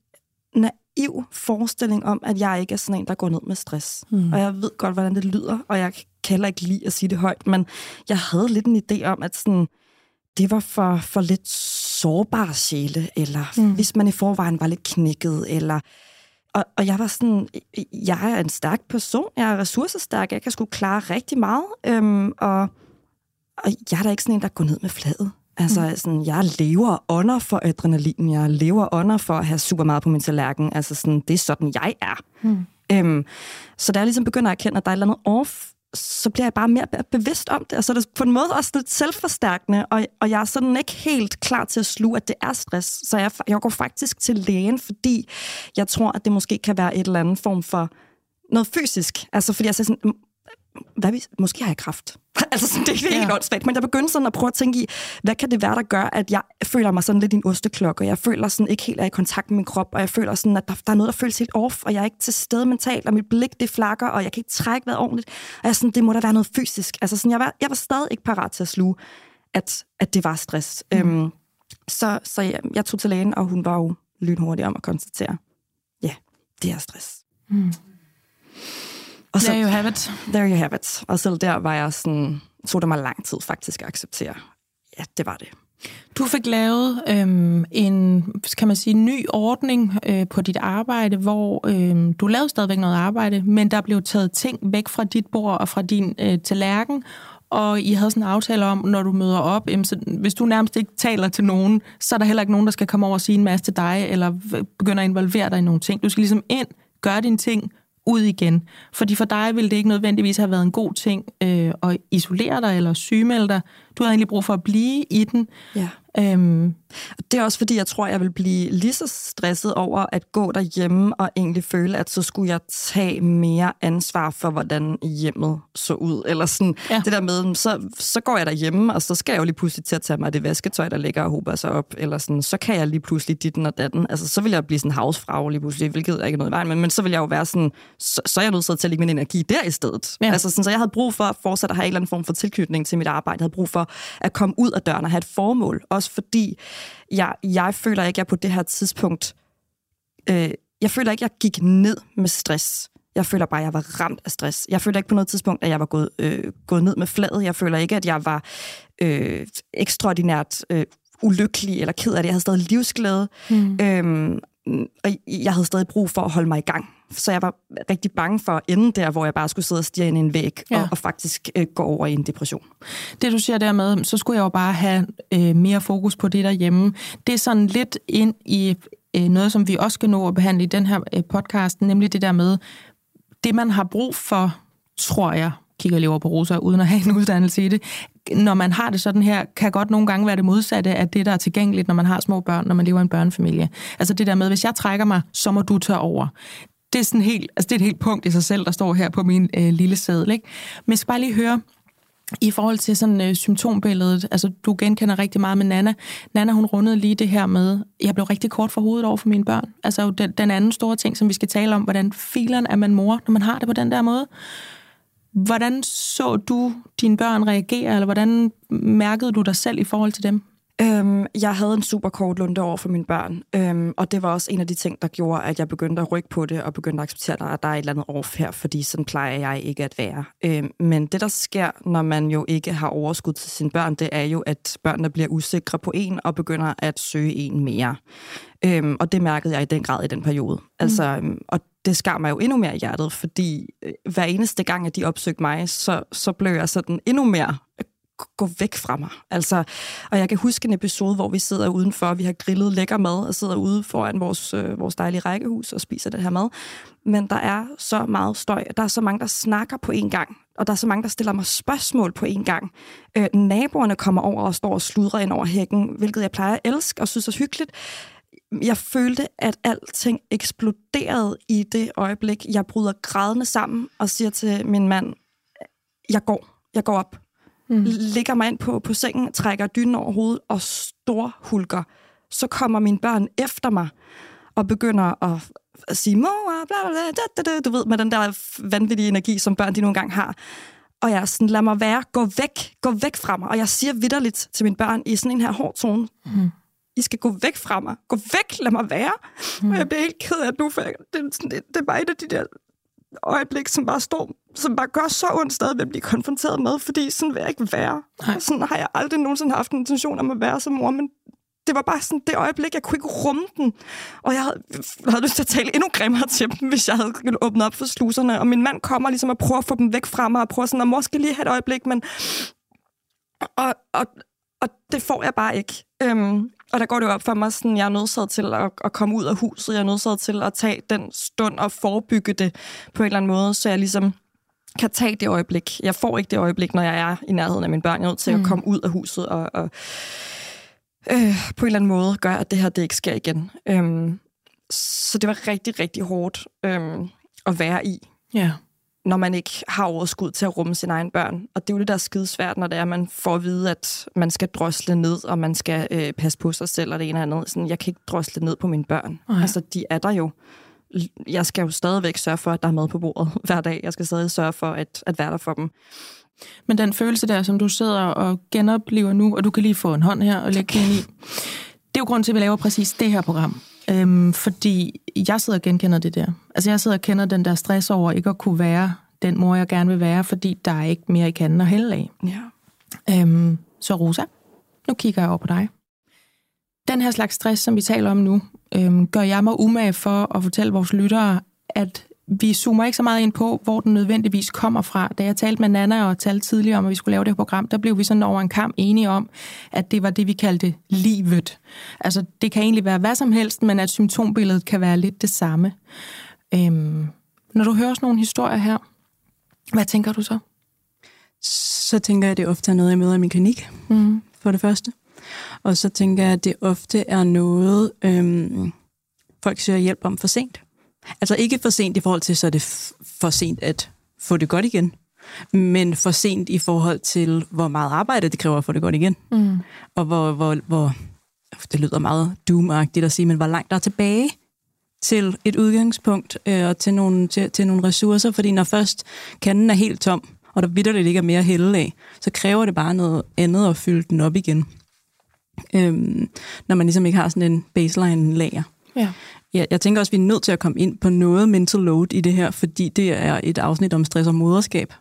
naiv forestilling om, at jeg ikke er sådan en, der går ned med stress. Mm. Og jeg ved godt, hvordan det lyder, og jeg kan heller ikke lide at sige det højt, men jeg havde lidt en idé om, at sådan, det var for, for lidt sårbare sjæle, eller mm. hvis man i forvejen var lidt knækket, eller... Og, og jeg var sådan, jeg er en stærk person, jeg er ressourcestærk, jeg kan sgu klare rigtig meget, øhm, og, og jeg er da ikke sådan en, der går ned med fladet. Altså, sådan, jeg lever under for adrenalin, jeg lever under for at have super meget på min tallerken. Altså, sådan, det er sådan, jeg er. Mm. Øhm, så da jeg ligesom begynder at erkende, at der er et eller andet off, så bliver jeg bare mere bevidst om det. Altså, det er på en måde også lidt selvforstærkende, og, og jeg er sådan ikke helt klar til at sluge, at det er stress. Så jeg, jeg går faktisk til lægen, fordi jeg tror, at det måske kan være et eller andet form for noget fysisk. Altså, fordi jeg siger sådan... Hvad hvis, måske har jeg kræft. Altså, sådan, det er ikke helt åndssvagt, men jeg begyndte sådan at prøve at tænke i, hvad kan det være, der gør, at jeg føler mig sådan lidt i en osteklokke, og jeg føler sådan ikke helt er i kontakt med min krop, og jeg føler sådan, at der, der er noget, der føles helt off, og jeg er ikke til stede mentalt, og mit blik, det flakker, og jeg kan ikke trække vejret ordentligt, og jeg sådan, det må da være noget fysisk. Altså, sådan, jeg var, jeg var stadig ikke parat til at sluge, at, at det var stress. Mm. Øhm, så så jeg, jeg tog til lægen, og hun var jo lynhurtig om at konstatere, ja, det er stress. Mm. Og så, there you have it. There you have it. Og selv der var jeg sådan, tog det mig lang tid faktisk at acceptere. Ja, det var det. Du fik lavet øhm, en, kan man sige, ny ordning øh, på dit arbejde, hvor øh, du lavede stadigvæk noget arbejde, men der blev taget ting væk fra dit bord og fra din øh, tallerken, og I havde sådan en aftale om, når du møder op, jamen, så, hvis du nærmest ikke taler til nogen, så er der heller ikke nogen, der skal komme over og sige en masse til dig, eller begynder at involvere dig i nogle ting. Du skal ligesom ind, gøre dine ting, ud igen. Fordi for dig ville det ikke nødvendigvis have været en god ting øh, at isolere dig eller sygemelde dig. Du havde egentlig brug for at blive i den. Ja. Øhm. Det er også fordi, jeg tror, jeg vil blive lige så stresset over at gå derhjemme og egentlig føle, at så skulle jeg tage mere ansvar for, hvordan hjemmet så ud. Eller sådan ja. Det der med, så, så går jeg derhjemme, og så skal jeg jo lige pludselig til at tage mig det vasketøj, der ligger og hober sig op. Eller sådan, så kan jeg lige pludselig ditten og datten. Altså, så vil jeg blive sådan en housefrau lige pludselig, hvilket er ikke noget i vejen, men, men så vil jeg jo være sådan, så, så er jeg nødt til at lægge min energi der i stedet. Ja. Altså, sådan, så jeg havde brug for at fortsat at have en eller anden form for tilknytning til mit arbejde. Jeg havde brug for at komme ud af døren og have et formål. Også fordi jeg, jeg føler ikke, at jeg på det her tidspunkt... Øh, jeg føler ikke, at jeg gik ned med stress. Jeg føler bare, at jeg var ramt af stress. Jeg føler ikke på noget tidspunkt, at jeg var gået, øh, gået ned med flaget. Jeg føler ikke, at jeg var øh, ekstraordinært øh, ulykkelig eller ked af det. Jeg havde stadig livsglæde. Mm. Øhm, og jeg havde stadig brug for at holde mig i gang. Så jeg var rigtig bange for at ende der, hvor jeg bare skulle sidde og stirre ind i en væg ja. og, og faktisk øh, gå over i en depression. Det, du siger dermed, så skulle jeg jo bare have øh, mere fokus på det derhjemme. Det er sådan lidt ind i øh, noget, som vi også skal nå at behandle i den her øh, podcast, nemlig det der med, det, man har brug for, tror jeg, kigger lever på Rosa, uden at have en uddannelse i det, når man har det sådan her, kan godt nogle gange være det modsatte af det, der er tilgængeligt, når man har små børn, når man lever i en børnefamilie. Altså det der med, hvis jeg trækker mig, så må du tage over. Det er sådan helt, altså det er et helt punkt i sig selv, der står her på min øh, lille seddel, ikke? Men jeg skal bare lige høre, i forhold til sådan øh, symptombilledet, altså du genkender rigtig meget med Nanna. Nanna, hun rundede lige det her med, jeg blev rigtig kort for hovedet over for mine børn. Altså den, den anden store ting, som vi skal tale om, hvordan fileren er man mor, når man har det på den der måde. Hvordan så du dine børn reagere, eller hvordan mærkede du dig selv i forhold til dem? Øhm, jeg havde en super kort lunte over for mine børn, øhm, og det var også en af de ting, der gjorde, at jeg begyndte at rykke på det, og begyndte at acceptere, at der er et eller andet off her, fordi sådan plejer jeg ikke at være. Øhm, men det, der sker, når man jo ikke har overskud til sine børn, det er jo, at børnene bliver usikre på en, og begynder at søge en mere. Øhm, og det mærkede jeg i den grad i den periode. Altså, mm. Og det skar mig jo endnu mere i hjertet, fordi hver eneste gang, at de opsøgte mig, så, så blev jeg sådan endnu mere gå væk fra mig. Altså, og jeg kan huske en episode, hvor vi sidder udenfor, og vi har grillet lækker mad, og sidder ude foran vores, øh, vores dejlige rækkehus og spiser det her mad. Men der er så meget støj, og der er så mange, der snakker på en gang, og der er så mange, der stiller mig spørgsmål på en gang. Øh, naboerne kommer over og står og sludrer ind over hækken, hvilket jeg plejer at elske og synes er hyggeligt. Jeg følte, at alting eksploderede i det øjeblik. Jeg bryder grædende sammen og siger til min mand, jeg går, jeg går op. Mm. Ligger mig ind på, på sengen, trækker dynen over hovedet og storhulker. Så kommer mine børn efter mig og begynder at, at sige, mor, bla, bla, bla, da, da, du ved, med den der vanvittige energi, som børn de nogle gange har. Og jeg er sådan, lad mig være, gå væk, gå væk fra mig. Og jeg siger vitterligt til mine børn i sådan en her hård tone, mm. I skal gå væk fra mig, gå væk, lad mig være. Mm. Og jeg bliver helt ked af det nu, for jeg, det, det, det var et af de der øjeblik, som bare står, som bare gør så ondt stadig ved at blive konfronteret med, fordi sådan vil jeg ikke være. Nej. Sådan har jeg aldrig nogensinde haft en intention om at være som mor, men det var bare sådan det øjeblik, jeg kunne ikke rumme den. Og jeg havde, jeg havde lyst til at tale endnu grimmere til dem, hvis jeg havde åbnet op for sluserne. Og min mand kommer ligesom og prøver at få dem væk fra mig, og prøver sådan, at mor skal lige have et øjeblik, men og, og, og det får jeg bare ikke. Øhm, og der går det jo op for mig, sådan, jeg er nødsaget til at, at komme ud af huset, jeg er nødsaget til at tage den stund og forebygge det på en eller anden måde, så jeg ligesom kan tage det øjeblik. Jeg får ikke det øjeblik, når jeg er i nærheden af mine børn. Jeg er nødt til mm. at komme ud af huset og, og øh, på en eller anden måde gøre, at det her det ikke sker igen. Øhm, så det var rigtig, rigtig hårdt øhm, at være i. Ja. Yeah. Når man ikke har overskud til at rumme sine egne børn. Og det er jo det, der er skidesvært, når det er, at man får at vide, at man skal drosle ned, og man skal øh, passe på sig selv, og det ene eller andet. Sådan, jeg kan ikke drosle ned på mine børn. Okay. Altså, de er der jo. Jeg skal jo stadigvæk sørge for, at der er mad på bordet hver dag. Jeg skal stadig sørge for, at, at være der for dem. Men den følelse der, som du sidder og genoplever nu, og du kan lige få en hånd her og lægge den i, det er jo grunden til, at vi laver præcis det her program. Øhm, fordi jeg sidder og genkender det der. Altså jeg sidder og kender den der stress over ikke at kunne være den mor, jeg gerne vil være, fordi der er ikke mere i kanden at hælde af. Ja. Øhm, så Rosa, nu kigger jeg over på dig. Den her slags stress, som vi taler om nu, øhm, gør jeg mig umage for at fortælle vores lyttere, at vi zoomer ikke så meget ind på, hvor den nødvendigvis kommer fra. Da jeg talte med Nanna og talte tidligere om, at vi skulle lave det her program, der blev vi sådan over en kamp enige om, at det var det, vi kaldte livet. Altså, det kan egentlig være hvad som helst, men at symptombilledet kan være lidt det samme. Øhm, når du hører sådan nogle historier her, hvad tænker du så? Så tænker jeg, at det ofte er noget, jeg møder i min klinik, mm. for det første. Og så tænker jeg, at det ofte er noget, øhm, folk søger hjælp om for sent. Altså ikke for sent i forhold til, så er det f- for sent at få det godt igen, men for sent i forhold til, hvor meget arbejde det kræver at få det godt igen. Mm. Og hvor, hvor, hvor, det lyder meget doom-agtigt at sige, men hvor langt der er tilbage til et udgangspunkt øh, og til nogle, til, til nogle ressourcer, fordi når først kanden er helt tom, og der vitterligt ikke er mere at hælde af, så kræver det bare noget andet at fylde den op igen. Øhm, når man ligesom ikke har sådan en baseline-lager. Ja. Ja, jeg tænker også, at vi er nødt til at komme ind på noget mental load i det her, fordi det er et afsnit om stress og moderskab.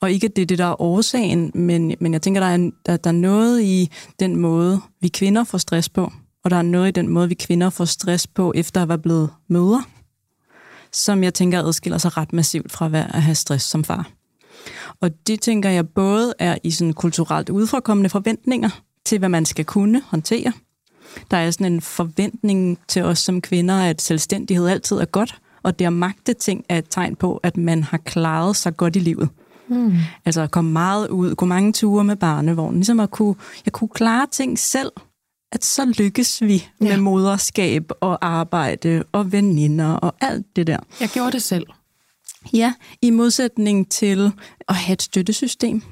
Og ikke, at det er det, der er årsagen, men, men jeg tænker, at der er, en, der, der er noget i den måde, vi kvinder får stress på, og der er noget i den måde, vi kvinder får stress på, efter at være blevet mødre, som jeg tænker adskiller sig ret massivt fra at have stress som far. Og det tænker jeg både er i sådan kulturelt udfrakommende forventninger til, hvad man skal kunne håndtere. Der er sådan en forventning til os som kvinder, at selvstændighed altid er godt, Og det at magte ting er et tegn på, at man har klaret sig godt i livet. Mm. Altså at komme meget ud, gå mange ture med barnevognen, ligesom at kunne, jeg kunne klare ting selv, at så lykkes vi ja. Med moderskab og arbejde og veninder og alt det der. Jeg gjorde det selv. Ja, i modsætning til at have et støttesystem,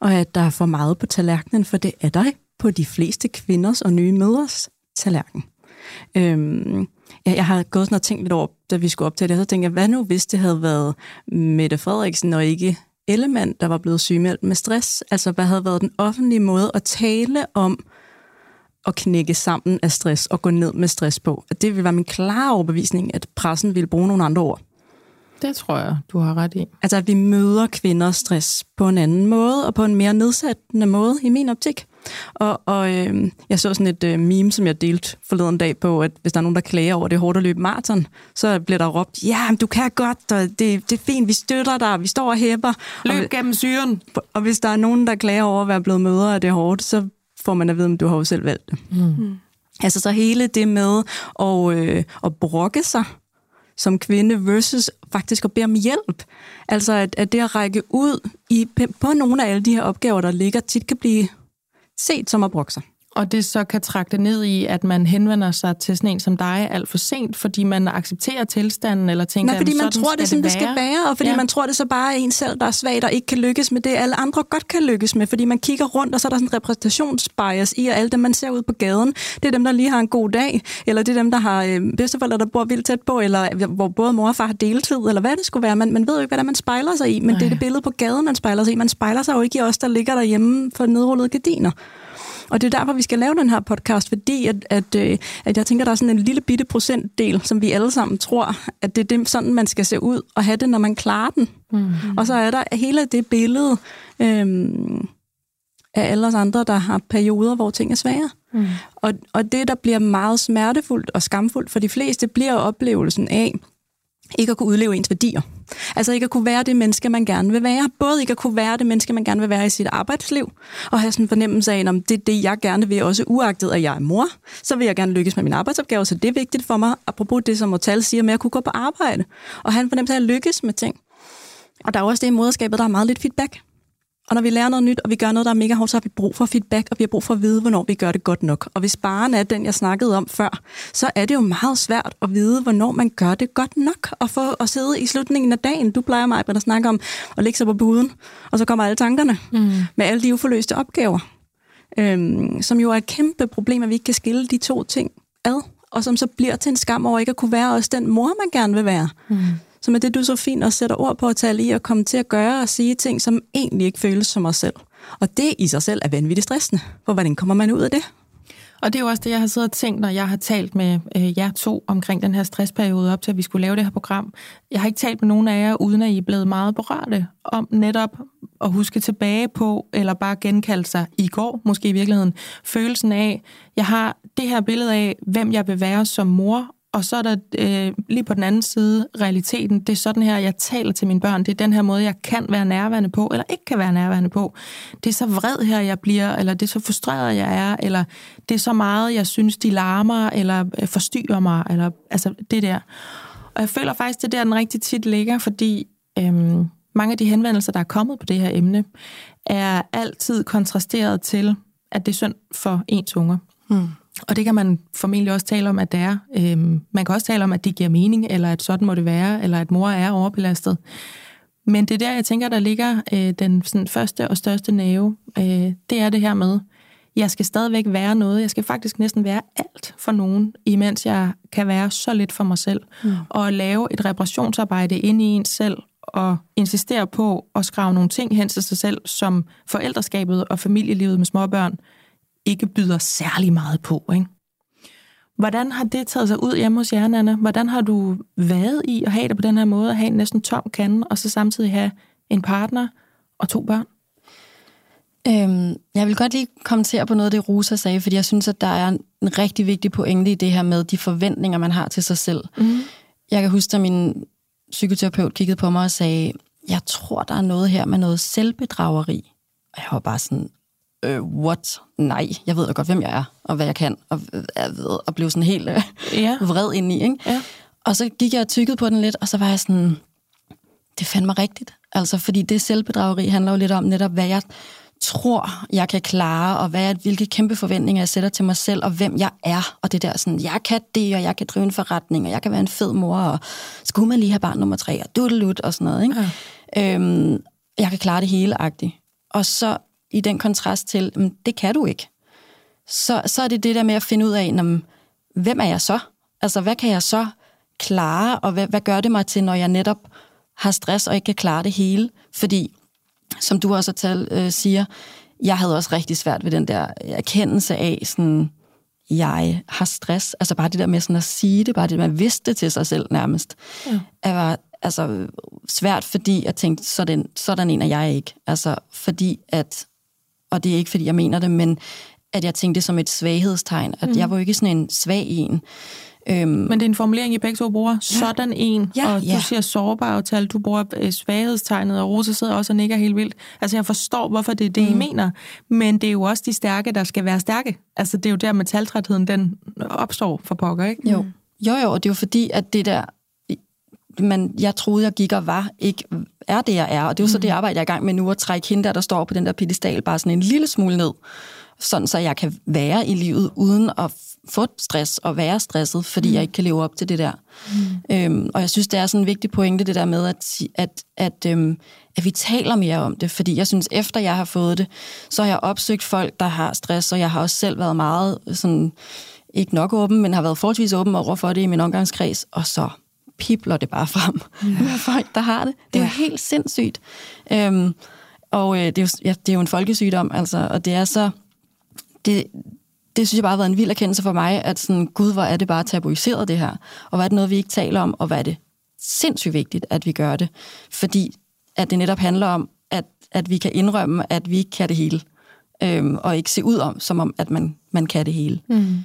og at der er for meget på tallerkenen, for det er der på de fleste kvinders og nye mødres tallerken. Øhm, jeg, jeg har gået sådan og tænkt lidt over, da vi skulle op til det, så tænkte jeg, hvad nu hvis det havde været Mette Frederiksen og ikke Ellemann, der var blevet sygemeldt med stress? Altså, hvad havde været den offentlige måde at tale om at knække sammen af stress og gå ned med stress på? Det ville være min klare overbevisning, at pressen ville bruge nogle andre ord. Det tror jeg, du har ret i. Altså, at vi møder kvinders stress på en anden måde, og på en mere nedsættende måde, i min optik. Og, og øh, jeg så sådan et øh, meme, som jeg delte forleden dag på, at hvis der er nogen, der klager over, det er hårdt at løbe maraton, så bliver der råbt, ja, men du kan godt, og det, det er fint, vi støtter dig, vi står og hæpper. Løb og, gennem syren. Og hvis der er nogen, der klager over at være blevet mødre, og det er hårdt, så får man at vide, om du har jo selv valgt det. Mm. Altså, så hele det med at, øh, at brokke sig som kvinde versus faktisk at bede om hjælp. Altså, at, at det at række ud i, på nogle af alle de her opgaver, der ligger, tit kan blive set som at brokke sig. Og det så kan trække det ned i, at man henvender sig til sådan en som dig alt for sent, fordi man accepterer tilstanden, eller tænker, nej, fordi man tror, det, det som det skal være, og fordi ja. Man tror, det så bare er en selv, der er svag, der ikke kan lykkes med det, alle andre godt kan lykkes med, fordi man kigger rundt, og så er der sådan en repræsentationsbias i, og alle dem, man ser ud på gaden, det er dem, der lige har en god dag, eller det er dem, der har øh, bedsteforældre, der bor vildt tæt på, eller hvor både mor og far har deltid, eller hvad det skulle være. Man, man ved jo ikke, hvad der man spejler sig i, men nej. Det er det billede på gaden, man spejler sig i. Man spejler sig jo ikke i os, der ligger derhjemme for nedrullede gardiner. Og det er derfor, vi skal lave den her podcast, fordi at, at, at jeg tænker, der er sådan en lille bitte procentdel, som vi alle sammen tror, at det er det, sådan, man skal se ud og have det, når man klarer den. Mm-hmm. Og så er der hele det billede øhm, af alle os andre, der har perioder, hvor ting er svære. Mm. Og, og det, der bliver meget smertefuldt og skamfuldt for de fleste, bliver oplevelsen af ikke at kunne udleve ens værdier. Altså ikke at kunne være det menneske, man gerne vil være. Både ikke at kunne være det menneske, man gerne vil være i sit arbejdsliv, og have sådan en fornemmelse af, om det er det, jeg gerne vil, også uagtet, at jeg er mor. Så vil jeg gerne lykkes med mine arbejdsopgaver, så det er vigtigt for mig, apropos det, som Ortal siger, med at kunne gå på arbejde. Og have en fornemmelse af at lykkes med ting. Og der er også det i moderskabet, der er meget lidt feedback. Og når vi lærer noget nyt, og vi gør noget, der er mega hårdt, så har vi brug for feedback, og vi har brug for at vide, hvornår vi gør det godt nok. Og hvis barnet er den, jeg snakkede om før, så er det jo meget svært at vide, hvornår man gør det godt nok. Og få at sidde i slutningen af dagen, du plejer mig at snakke om, og lægge sig på puden, og så kommer alle tankerne mm. med alle de uforløste opgaver, øhm, som jo er et kæmpe problem, at vi ikke kan skille de to ting ad, og som så bliver til en skam over ikke at kunne være også den mor, man gerne vil være. Mm. Som er det, du så fint og sætter ord på at tale i og komme til at gøre og sige ting, som egentlig ikke føles som os selv. Og det i sig selv er vanvittigt stressende. For hvordan kommer man ud af det? Og det er jo også det, jeg har siddet og tænkt, når jeg har talt med øh, jer to omkring den her stressperiode op til, at vi skulle lave det her program. Jeg har ikke talt med nogen af jer, uden at I er blevet meget berørte om netop at huske tilbage på, eller bare genkalde sig i går, måske i virkeligheden, følelsen af, jeg har det her billede af, hvem jeg vil være som mor. Og så er der øh, lige på den anden side realiteten. Det er sådan her, jeg taler til mine børn. Det er den her måde, jeg kan være nærværende på, eller ikke kan være nærværende på. Det er så vred her, jeg bliver, eller det er så frustreret, jeg er, eller det er så meget, jeg synes, de larmer, eller forstyrrer mig, eller altså det der. Og jeg føler faktisk, det der, den rigtig tit ligger, fordi øhm, mange af de henvendelser, der er kommet på det her emne, er altid kontrasteret til, at det er synd for ens unger. Mm. Og det kan man formentlig også tale om, at det er. Øhm, man kan også tale om, at det giver mening, eller at sådan må det være, eller at mor er overbelastet. Men det er der, jeg tænker, der ligger øh, den sådan, første og største nerve. Øh, det er det her med, jeg skal stadigvæk være noget. Jeg skal faktisk næsten være alt for nogen, imens jeg kan være så lidt for mig selv. Mm. Og lave et reparationsarbejde inde i ens selv, og insistere på at skrave nogle ting hen til sig selv, som forældreskabet og familielivet med småbørn ikke byder særlig meget på, ikke? Hvordan har det taget sig ud hjemme hos jer, Nanna? Hvordan har du været i at have det på den her måde, at have en næsten tom kande, og så samtidig have en partner og to børn? Øhm, jeg vil godt lige kommentere på noget af det, Rosa sagde, fordi jeg synes, at der er en rigtig vigtig pointe i det her med de forventninger, man har til sig selv. Mm. Jeg kan huske, at min psykoterapeut kiggede på mig og sagde, jeg tror, der er noget her med noget selvbedrageri. Og jeg var bare sådan, what? Nej, jeg ved jo godt, hvem jeg er, og hvad jeg kan, og, jeg ved, og blev sådan helt øh, yeah. vred indeni, ikke? Yeah. Og så gik jeg og tykkede på den lidt, og så var jeg sådan, det fandme rigtigt. Altså, fordi det selvbedrageri handler jo lidt om netop, hvad jeg tror, jeg kan klare, og hvad jeg, hvilke kæmpe forventninger, jeg sætter til mig selv, og hvem jeg er. Og det der sådan, jeg kan det, og jeg kan drive en forretning, og jeg kan være en fed mor, og skulle man lige have barn nummer tre, og dudelut, og sådan noget, ikke? Ja. Øhm, jeg kan klare det hele-agtigt. Og så i den kontrast til, men, det kan du ikke. Så, så er det det der med at finde ud af, jamen, hvem er jeg så? Altså, hvad kan jeg så klare, og hvad, hvad gør det mig til, når jeg netop har stress og ikke kan klare det hele? Fordi, som du også tal, øh, siger, jeg havde også rigtig svært ved den der erkendelse af, sådan, jeg har stress. Altså bare det der med sådan at sige det, bare det, man vidste til sig selv nærmest. Ja. Jeg var altså svært, fordi jeg tænkte, sådan, sådan en er jeg ikke. Altså fordi at, og det er ikke fordi jeg mener det, men at jeg tænkte det som et svaghedstegn, at mm. jeg var jo ikke sådan en svag en. Øhm, Men det er en formulering, I begge to bruger. Sådan ja, en, ja, og ja. Du siger sårbar og tal, du bruger øh, svaghedstegnet, og Rosa sidder også og nikker helt vildt. Altså jeg forstår, hvorfor det er det, mm. I mener, men det er jo også de stærke, der skal være stærke. Altså det er jo der med taltrætheden, den opstår for pokker, ikke? Jo, jo, jo, og det er jo fordi, at det der, man, jeg troede, jeg gik og var, ikke er det, jeg er, og det er jo så mm. det arbejde, jeg er i gang med nu, at trække hende der, der står på den der pedestal, bare sådan en lille smule ned, sådan så jeg kan være i livet uden at få stress og være stresset, fordi mm. jeg ikke kan leve op til det der. Mm. Øhm, og jeg synes, det er sådan en vigtig pointe, det der med, at, at, at, øhm, at vi taler mere om det, fordi jeg synes, efter jeg har fået det, så har jeg opsøgt folk, der har stress, og jeg har også selv været meget, sådan, ikke nok åben, men har været forholdsvis åben over for det i min omgangskreds, og så pipler det bare frem yeah. med folk, der har det. Det er yeah. jo helt sindssygt. Øhm, og øh, det, er jo, ja, det er jo en folkesygdom, altså, og det er så... Det, det synes jeg bare har været en vild erkendelse for mig, at sådan, gud, hvor er det bare tabuiseret det her, og hvad er det noget, vi ikke taler om, og hvad er det sindssygt vigtigt, at vi gør det, fordi at det netop handler om, at, at vi kan indrømme, at vi ikke kan det hele, øhm, og ikke se ud om, som om, at man, man kan det hele. Mm.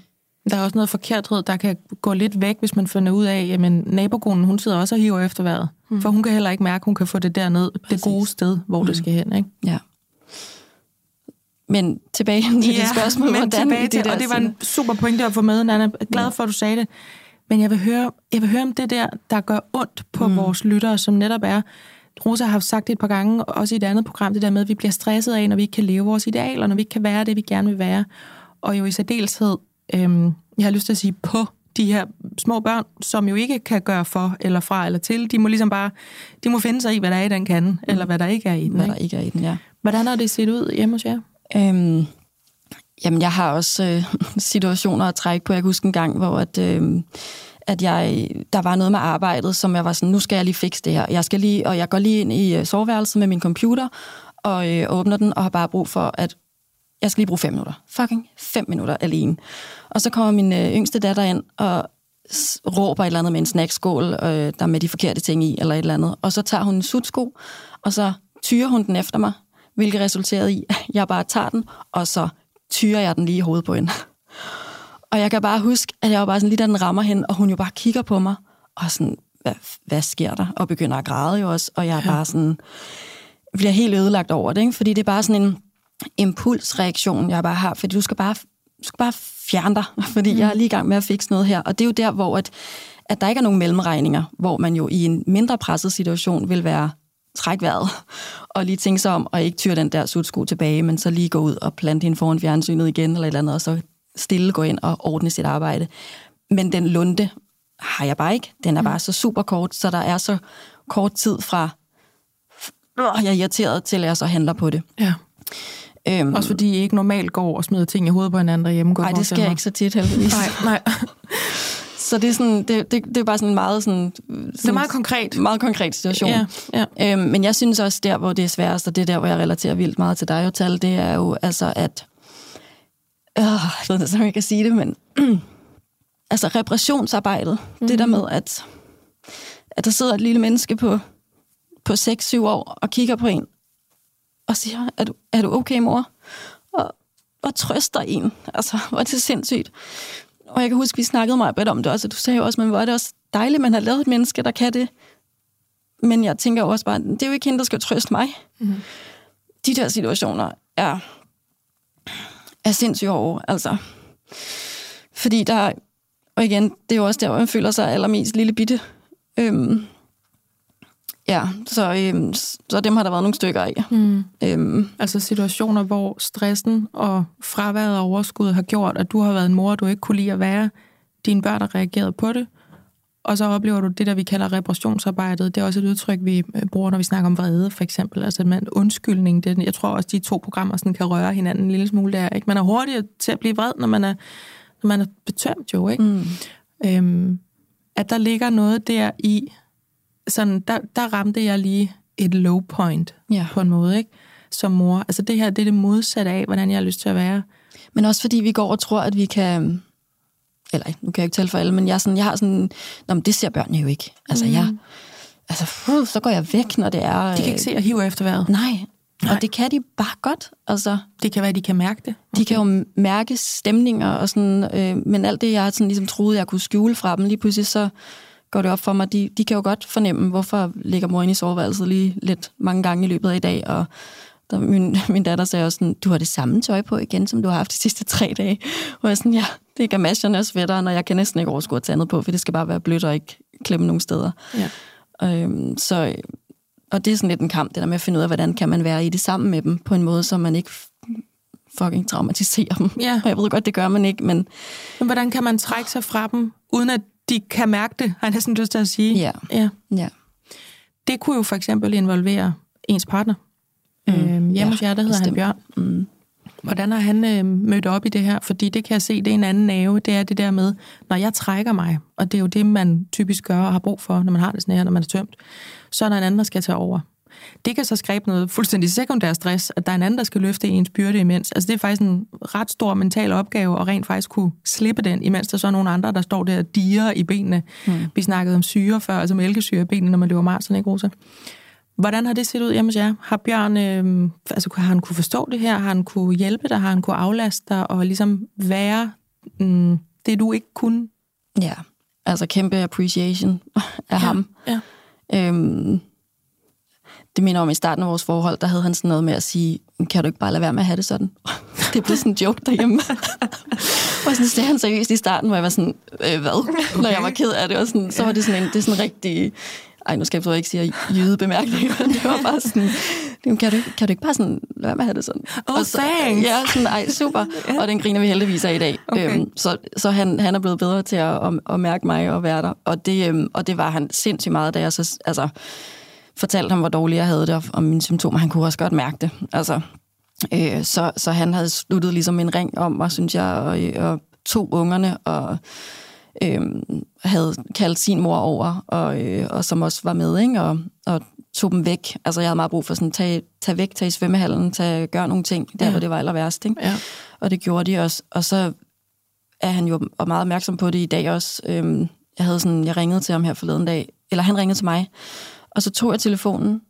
Der er også noget forkerthed, der kan gå lidt væk, hvis man finder ud af, at nabokonen, hun sidder også og hiver efter vejret, mm. for hun kan heller ikke mærke, hun kan få det derned, det gode sted, hvor mm. det skal hen, ikke? Ja. Men tilbage til ja, det spørgsmål, hvordan det der... Og det var en super pointe at få med, Nanna. Glad for, at du sagde det. Men jeg vil høre, jeg vil høre om det der, der gør ondt på mm. vores lyttere, som netop er... Rosa har sagt det et par gange, også i et andet program, det der med, at vi bliver stresset af, når vi ikke kan leve vores idealer, når vi ikke kan være det, vi gerne vil være. Og jo i særdeleshed, øhm, jeg har lyst til at sige på de her små børn, som jo ikke kan gøre for eller fra eller til. De må ligesom bare... De må finde sig i, hvad der er i den kande, mm. eller hvad der ikke er i den. Hvad ikke? Der ikke er i den, ja. Hvordan har det set ud hjemme hos jer? Øhm, jamen, jeg har også øh, situationer at trække på. Jeg kan huske en gang, hvor at, øh, at jeg, der var noget med arbejdet, som jeg var sådan, nu skal jeg lige fikse det her. Jeg skal lige, og jeg går lige ind i soveværelset med min computer, og øh, åbner den, og har bare brug for, at jeg skal lige bruge fem minutter. Fucking fem minutter alene. Og så kommer min øh, yngste datter ind, og råber et eller andet med en snackskål, øh, der med de forkerte ting i, eller et eller andet. Og så tager hun en sutsko, og så tyrer hun den efter mig, hvilket resulterede i, at jeg bare tager den, og så tyrer jeg den lige i hovedet på hende. Og jeg kan bare huske, at jeg var bare sådan, lige da den rammer hende, og hun jo bare kigger på mig, og sådan, hvad, hvad sker der? Og begynder at græde jo også, og jeg er bare sådan, bliver helt ødelagt over det, ikke? Fordi det er bare sådan en impulsreaktion, jeg bare har, fordi du skal bare, du skal bare fjerne dig, fordi mm. jeg er lige i gang med at fikse noget her. Og det er jo der, hvor at, at der ikke er nogen mellemregninger, hvor man jo i en mindre presset situation vil være træk vejret, og lige tænke sig om, og ikke tyre den der sutsko tilbage, men så lige gå ud og plante hende foran fjernsynet igen, eller et eller andet, og så stille gå ind og ordne sit arbejde. Men den lunde har jeg bare ikke. Den er bare så super kort, så der er så kort tid fra, jeg er irriteret, til at jeg så handler på det. Ja. Øhm, Også fordi I ikke normalt går og smider ting i hovedet på hinanden derhjemme. Nej, det sker ikke så tit, heldigvis. Nej, nej. Så det er, sådan, det, det, det er bare sådan meget sådan, sådan det er meget konkret, meget konkret situation. Ja, ja. Øhm, men jeg synes også der, hvor det er sværest, og det er der, hvor jeg relaterer vildt meget til dig, Ortal, det er jo altså at, øh, jeg ved ikke, jeg kan sige det, men altså reparationsarbejdet, mm-hmm. det der med at at der sidder et lille menneske på på seks syv år og kigger på en og siger, er du er du okay, mor? Og, og trøster en, altså hvor det er sindssygt. Og jeg kan huske, vi snakkede meget bredt om det også, og du sagde jo også, men hvor er det også dejligt, man har lavet et menneske, der kan det. Men jeg tænker også bare, det er jo ikke hende, der skal trøste mig. Mm-hmm. De der situationer er, er sindssygt hårde, altså. Fordi der, Og igen, det er jo også der, hvor man føler sig allermest lille bitte. Øhm, ja, så, øhm, så dem har der været nogle stykker af. Mm. Øhm. Altså situationer, hvor stressen og fraværet og overskud har gjort, at du har været en mor, du ikke kunne lide at være. Dine børn har reageret på det. Og så oplever du det, der vi kalder reparationsarbejdet. Det er også et udtryk, vi bruger, når vi snakker om vrede, for eksempel. Altså man, undskyldning. Det, jeg tror også, de to programmer sådan, kan røre hinanden en lille smule der. Ikke? Man er hurtigere til at blive vred, når man er, når man er betømt jo. Ikke? Mm. Øhm, at der ligger noget der i... Sådan, der, der ramte jeg lige et low point, ja, på en måde, ikke? Som mor. Altså det her, det er det modsatte af, hvordan jeg har lyst til at være. Men også fordi vi går og tror, at vi kan... Eller nu kan jeg ikke tale for alle, men jeg, er sådan, jeg har sådan... Nå, men det ser børnene jo ikke. Altså, mm. jeg, altså fuh, så går jeg væk, når det er... De kan ikke se at hive efter vejret. Nej, nej, og det kan de bare godt. Altså, det kan være, de kan mærke det. Okay. De kan jo mærke stemninger og sådan... Øh, men alt det, jeg sådan ligesom troede, jeg kunne skjule fra dem, lige pludselig så går det op for mig. De, de kan jo godt fornemme, hvorfor ligger mor inde i soveværelset lige lidt mange gange i løbet af i dag, og... Der, min, min datter sagde også sådan, du har det samme tøj på igen, som du har haft de sidste tre dage. Og jeg sådan, ja, det er gamasherne og sweateren, og jeg kan næsten ikke overskue at tage andet på, for det skal bare være blødt og ikke klemme nogen steder. Ja. Øhm, så, og det er sådan lidt en kamp, det der med at finde ud af, hvordan kan man være i det sammen med dem, på en måde, så man ikke fucking traumatiserer dem. Ja. Og jeg ved godt, det gør man ikke, men... men hvordan kan man trække sig fra dem, uden at de kan mærke det, har jeg næsten lyst til at sige. Ja. Ja. Ja. Det kunne jo for eksempel involvere ens partner. Mm, hjemme hos jer, der hedder bestemt. Han Bjørn. Mm. Hvordan har han øh, mødt op i det her? Fordi det kan jeg se, det er en anden nerve. Det er det der med, når jeg trækker mig, og det er jo det, man typisk gør og har brug for, når man har det sådan her, når man er tømt, så er der en anden, der skal tage over. Det kan så skabe noget fuldstændig sekundær stress, at der er en anden, der skal løfte ens byrde imens. Altså det er faktisk en ret stor mental opgave, og rent faktisk kunne slippe den, imens der så er nogle andre, der står der og diger i benene. Mm. Vi snakkede om syre før, altså mælkesyre i benene, når man løber maraton, ikke Rosa? Hvordan har det set ud hjemme hos jer? Har Bjørn, øh, altså har han kunne forstå det her? Har han kunne hjælpe dig? Har han kunne aflaste dig og ligesom være øh, det, du ikke kunne? Ja, altså kæmpe appreciation af ja, ham. Ja. Øhm, det minder om i starten af vores forhold, der havde han sådan noget med at sige, kan du ikke bare lade være med at have det sådan? Det blev sådan en joke derhjemme. Og sådan sagde han seriøst i starten, hvor jeg var sådan, øh, hvad? Okay. Når jeg var ked af det, og sådan, så var det sådan en, det er sådan rigtig... Ej, nu skal jeg så ikke sige jydebemærkninger, men det var bare sådan, kan du, kan du ikke bare sådan, lad være med at have det sådan? Oh, så, thanks! Ja, sådan, ej, super. Og den griner vi heldigvis af i dag. Okay. Øhm, så så han, han er blevet bedre til at, at, at mærke mig og være der. Og det, øhm, og det var han sindssygt meget, da jeg så altså, fortalte ham, hvor dårlig jeg havde det, og, og mine symptomer. Han kunne også godt mærke det. Altså, øh, så, så han havde sluttet ligesom en ring om mig, synes jeg, og, og to ungerne, og... Øhm, havde kaldt sin mor over, og, øh, og som også var med, ikke? Og, og tog dem væk. Altså, jeg havde meget brug for sådan, at tage, tage væk, tage i svømmehallen, tage, gøre nogle ting, der ja. Hvor det var aller værst, ikke? Ja. Og det gjorde de også. Og så er han jo meget opmærksom på det i dag også. Øhm, jeg havde sådan, jeg ringede til ham her forleden dag, eller han ringede til mig, og så tog jeg telefonen,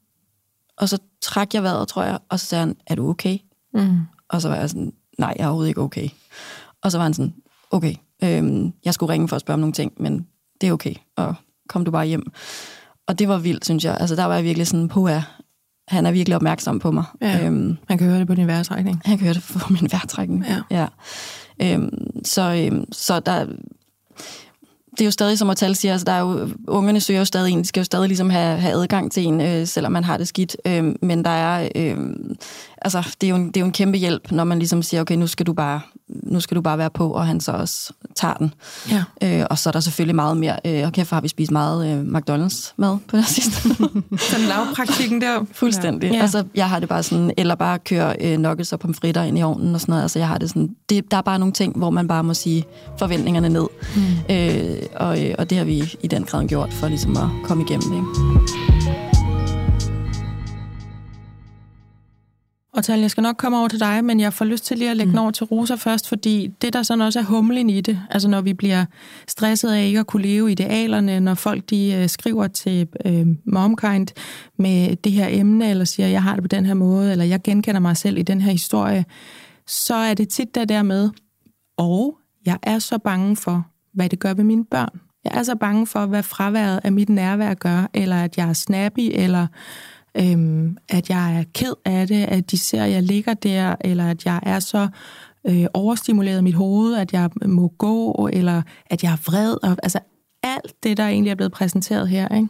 og så trak jeg vejret, tror jeg, og så sagde han, er du okay? Mm. Og så var jeg sådan, nej, jeg er overhovedet ikke okay. Og så var han sådan, okay. Øhm, jeg skulle ringe for at spørge om nogle ting, men det er okay, og kom du bare hjem. Og det var vildt, synes jeg. Altså, der var jeg virkelig sådan, puha, han er virkelig opmærksom på mig. Ja, øhm, han kan høre det på din vejrtrækning. Han kan høre det på min vejrtrækning, ja. ja. Øhm, så øhm, så der, det er jo stadig, som Ortal siger, altså, der er jo, ungerne søger jo stadig en, de skal jo stadig ligesom have, have adgang til en, øh, selvom man har det skidt. Øh, men der er, øh, altså, det er, jo en, det er jo en kæmpe hjælp, når man ligesom siger, okay, nu skal du bare... nu skal du bare være på, og han så også tager den. Ja. Øh, og så er der selvfølgelig meget mere, øh, okay, for har vi spist meget øh, McDonald's-mad på det sidste. Sådan lavpraktikken der. Fuldstændig. Ja. Altså, jeg har det bare sådan, eller bare køre øh, nuggets og pomfritter ind i ovnen og sådan noget. Altså, jeg har det sådan, det, der er bare nogle ting, hvor man bare må sige forventningerne ned. Mm. Øh, og, øh, og det har vi i den grad gjort, for ligesom at komme igennem det, ikke? Ortal, jeg skal nok komme over til dig, men jeg får lyst til lige at lægge mm. over til Rosa først, fordi det, der sådan også er humlen i det, altså når vi bliver stresset af ikke at kunne leve idealerne, når folk de uh, skriver til uh, MomKind med det her emne, eller siger, jeg har det på den her måde, eller jeg genkender mig selv i den her historie, så er det tit der der med, og jeg er så bange for, hvad det gør ved mine børn. Jeg er så bange for, hvad fraværet af mit nærvær gør, eller at jeg er snappy, eller... Øhm, at jeg er ked af det, at de ser, at jeg ligger der, eller at jeg er så øh, overstimuleret mit hoved, at jeg må gå, eller at jeg er vred. Og, altså alt det, der egentlig er blevet præsenteret her, ikke?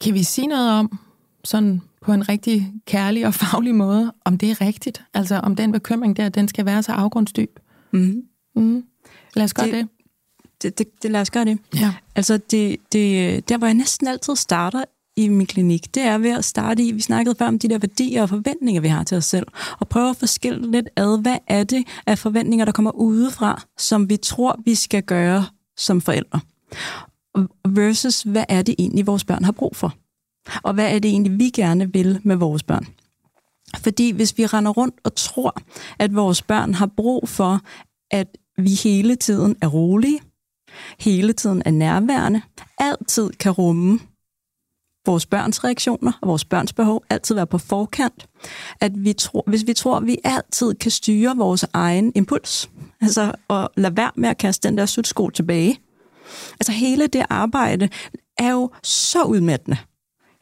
Kan vi sige noget om, sådan på en rigtig kærlig og faglig måde, om det er rigtigt? Altså om den bekymring der, den skal være så afgrundsdyb? Mm. Mm. Lad os gøre det. Det, det, det lad os gøre det. Ja. Altså det, det, der, hvor jeg næsten altid starter i min klinik, det er ved at starte i, vi snakkede før om de der værdier og forventninger, vi har til os selv, og prøve at forskille lidt ad, hvad er det af forventninger, der kommer udefra, som vi tror, vi skal gøre som forældre, versus hvad er det egentlig, vores børn har brug for? Og hvad er det egentlig, vi gerne vil med vores børn? Fordi hvis vi render rundt og tror, at vores børn har brug for, at vi hele tiden er rolige, hele tiden er nærværende, altid kan rumme vores børns reaktioner og vores børns behov, altid være på forkant, at vi tror, hvis vi tror, at vi altid kan styre vores egen impuls, altså at lade være med at kaste den der sutsko tilbage. Altså hele det arbejde er jo så udmattende.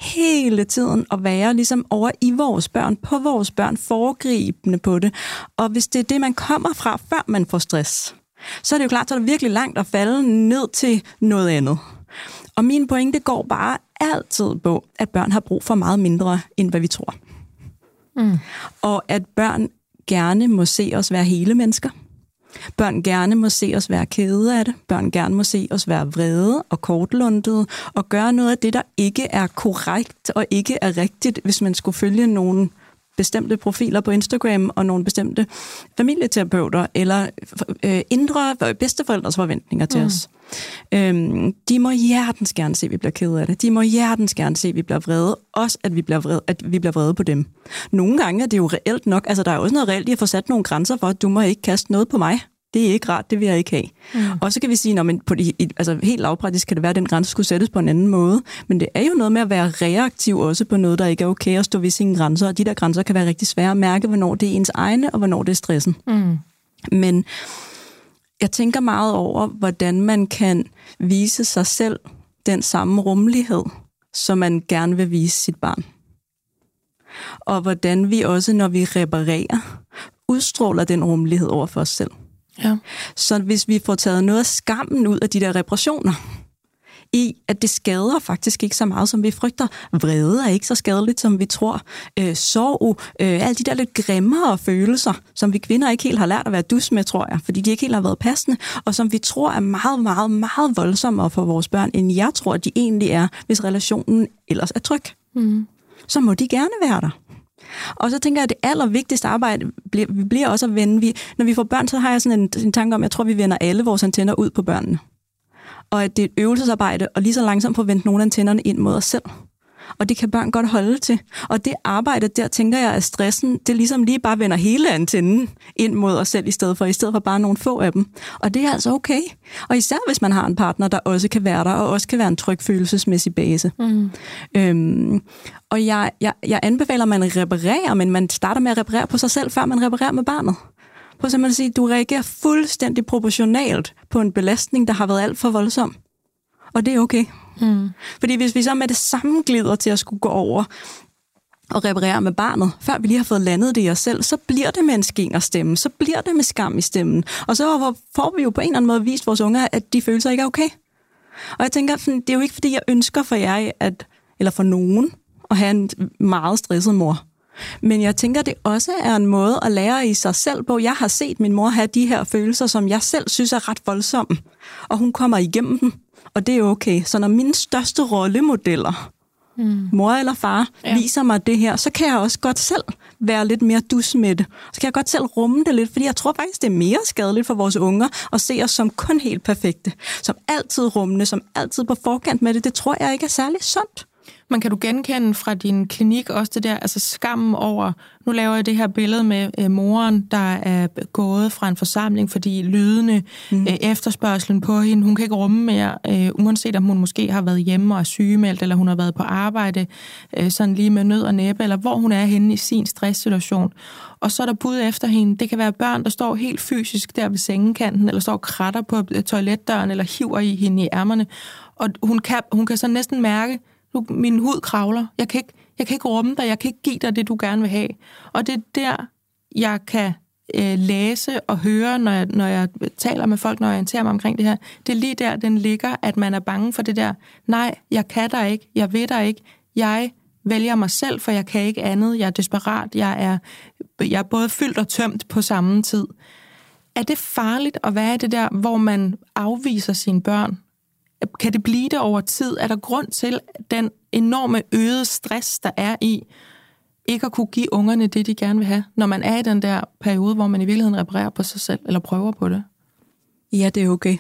Hele tiden at være ligesom over i vores børn, på vores børn, foregribende på det. Og hvis det er det, man kommer fra, før man får stress, så er det jo klart, så er det virkelig langt at falde ned til noget andet. Og min pointe går bare altid på, at børn har brug for meget mindre, end hvad vi tror. Mm. Og at børn gerne må se os være hele mennesker. Børn gerne må se os være kede af det. Børn gerne må se os være vrede og kortlundede og gøre noget af det, der ikke er korrekt og ikke er rigtigt, hvis man skulle følge nogle bestemte profiler på Instagram og nogle bestemte familieterapeuter eller øh, indre bedsteforældres forventninger til mm. os. Øhm, de må hjertens gerne se, at vi bliver kede af det. De må hjertens gerne se, at vi bliver vrede. Også at vi bliver vrede, at vi bliver vrede på dem. Nogle gange er det jo reelt nok. Altså, der er også noget reelt i at få sat nogle grænser for, at du må ikke kaste noget på mig. Det er ikke rart, det vil jeg ikke have. Mm. Og så kan vi sige, at på de, altså, helt lavpraktisk kan det være, at den grænse skulle sættes på en anden måde. Men det er jo noget med at være reaktiv også på noget, der ikke er okay, og stå ved sine grænser. Og de der grænser kan være rigtig svære at mærke, hvornår det er ens egne, og hvornår det er stressen. Mm. Men jeg tænker meget over, hvordan man kan vise sig selv den samme rummelighed, som man gerne vil vise sit barn. Og hvordan vi også, når vi reparerer, udstråler den rummelighed over for os selv. Ja. Så hvis vi får taget noget af skammen ud af de der reparationer, i at det skader faktisk ikke så meget, som vi frygter. Vrede er ikke så skadeligt, som vi tror. Øh, sorg, øh, alle de der lidt grimmere følelser, som vi kvinder ikke helt har lært at være dus med, tror jeg, fordi de ikke helt har været passende, og som vi tror er meget, meget, meget voldsommere for vores børn, end jeg tror, at de egentlig er, hvis relationen ellers er tryg. Mm. Så må de gerne være der. Og så tænker jeg, at det allervigtigste arbejde bliver også at vende. Vi, når vi får børn, så har jeg sådan en, en tanke om, at jeg tror, at vi vender alle vores antenner ud på børnene. Og at det er et øvelsesarbejde, og lige så langsomt får vendt nogle af antennerne ind mod os selv. Og det kan børn godt holde til. Og det arbejde der, tænker jeg, at stressen, det ligesom lige bare vender hele antennen ind mod os selv, i stedet for, i stedet for bare nogle få af dem. Og det er altså okay. Og især hvis man har en partner, der også kan være der, og også kan være en tryg følelsesmæssig base. Mm. Øhm, og jeg, jeg, jeg anbefaler, at man reparerer, men man starter med at reparere på sig selv, før man reparerer med barnet. Prøv simpelthen at sige, at du reagerer fuldstændig proportionalt på en belastning, der har været alt for voldsom. Og det er okay. Mm. Fordi hvis vi så med det samme glider til at skulle gå over og reparere med barnet, før vi lige har fået landet det i os selv, så bliver det med en skinger stemme, så bliver det med skam i stemmen. Og så får vi jo på en eller anden måde vist vores unger, at de følelser ikke er okay. Og jeg tænker, det er jo ikke fordi, jeg ønsker for jer, at, eller for nogen, at have en meget stresset mor. Men jeg tænker, det også er en måde at lære i sig selv på. Jeg har set min mor have de her følelser, som jeg selv synes er ret voldsomme, og hun kommer igennem dem, og det er okay. Så når mine største rollemodeller, mm. mor eller far, ja. viser mig det her, så kan jeg også godt selv være lidt mere dus med det. Så kan jeg godt selv rumme det lidt, fordi jeg tror faktisk, det er mere skadeligt for vores unger at se os som kun helt perfekte, som altid rummende, som altid på forkant med det. Det tror jeg ikke er særlig sundt. Man kan du genkende fra din klinik også det der, altså skammen over, nu laver jeg det her billede med øh, moren, der er gået fra en forsamling, fordi lydende mm. øh, efterspørgselen på hende, hun kan ikke rumme mere, øh, uanset om hun måske har været hjemme og er sygemeldt, eller hun har været på arbejde, øh, sådan lige med nød og næppe, eller hvor hun er henne i sin stresssituation. Og så er der bud efter hende. Det kan være børn, der står helt fysisk der ved sengekanten, eller står og kratter på toiletdøren, eller hiver i hende i ærmerne. Og hun kan, hun kan så næsten mærke, min hud kravler. Jeg kan ikke, jeg kan ikke rumme dig. Jeg kan ikke give dig det, du gerne vil have. Og det er der, jeg kan øh, læse og høre, når jeg, når jeg taler med folk, når jeg orienterer mig omkring det her, det er lige der, den ligger, at man er bange for det der, nej, jeg kan der ikke, jeg ved der ikke, jeg vælger mig selv, for jeg kan ikke andet, jeg er desperat, jeg er, jeg er både fyldt og tømt på samme tid. Er det farligt at være i det der, hvor man afviser sine børn? Kan det blive det over tid? Er der grund til den enorme øgede stress, der er i ikke at kunne give ungerne det, de gerne vil have, når man er i den der periode, hvor man i virkeligheden reparerer på sig selv, eller prøver på det? Ja, det er okay.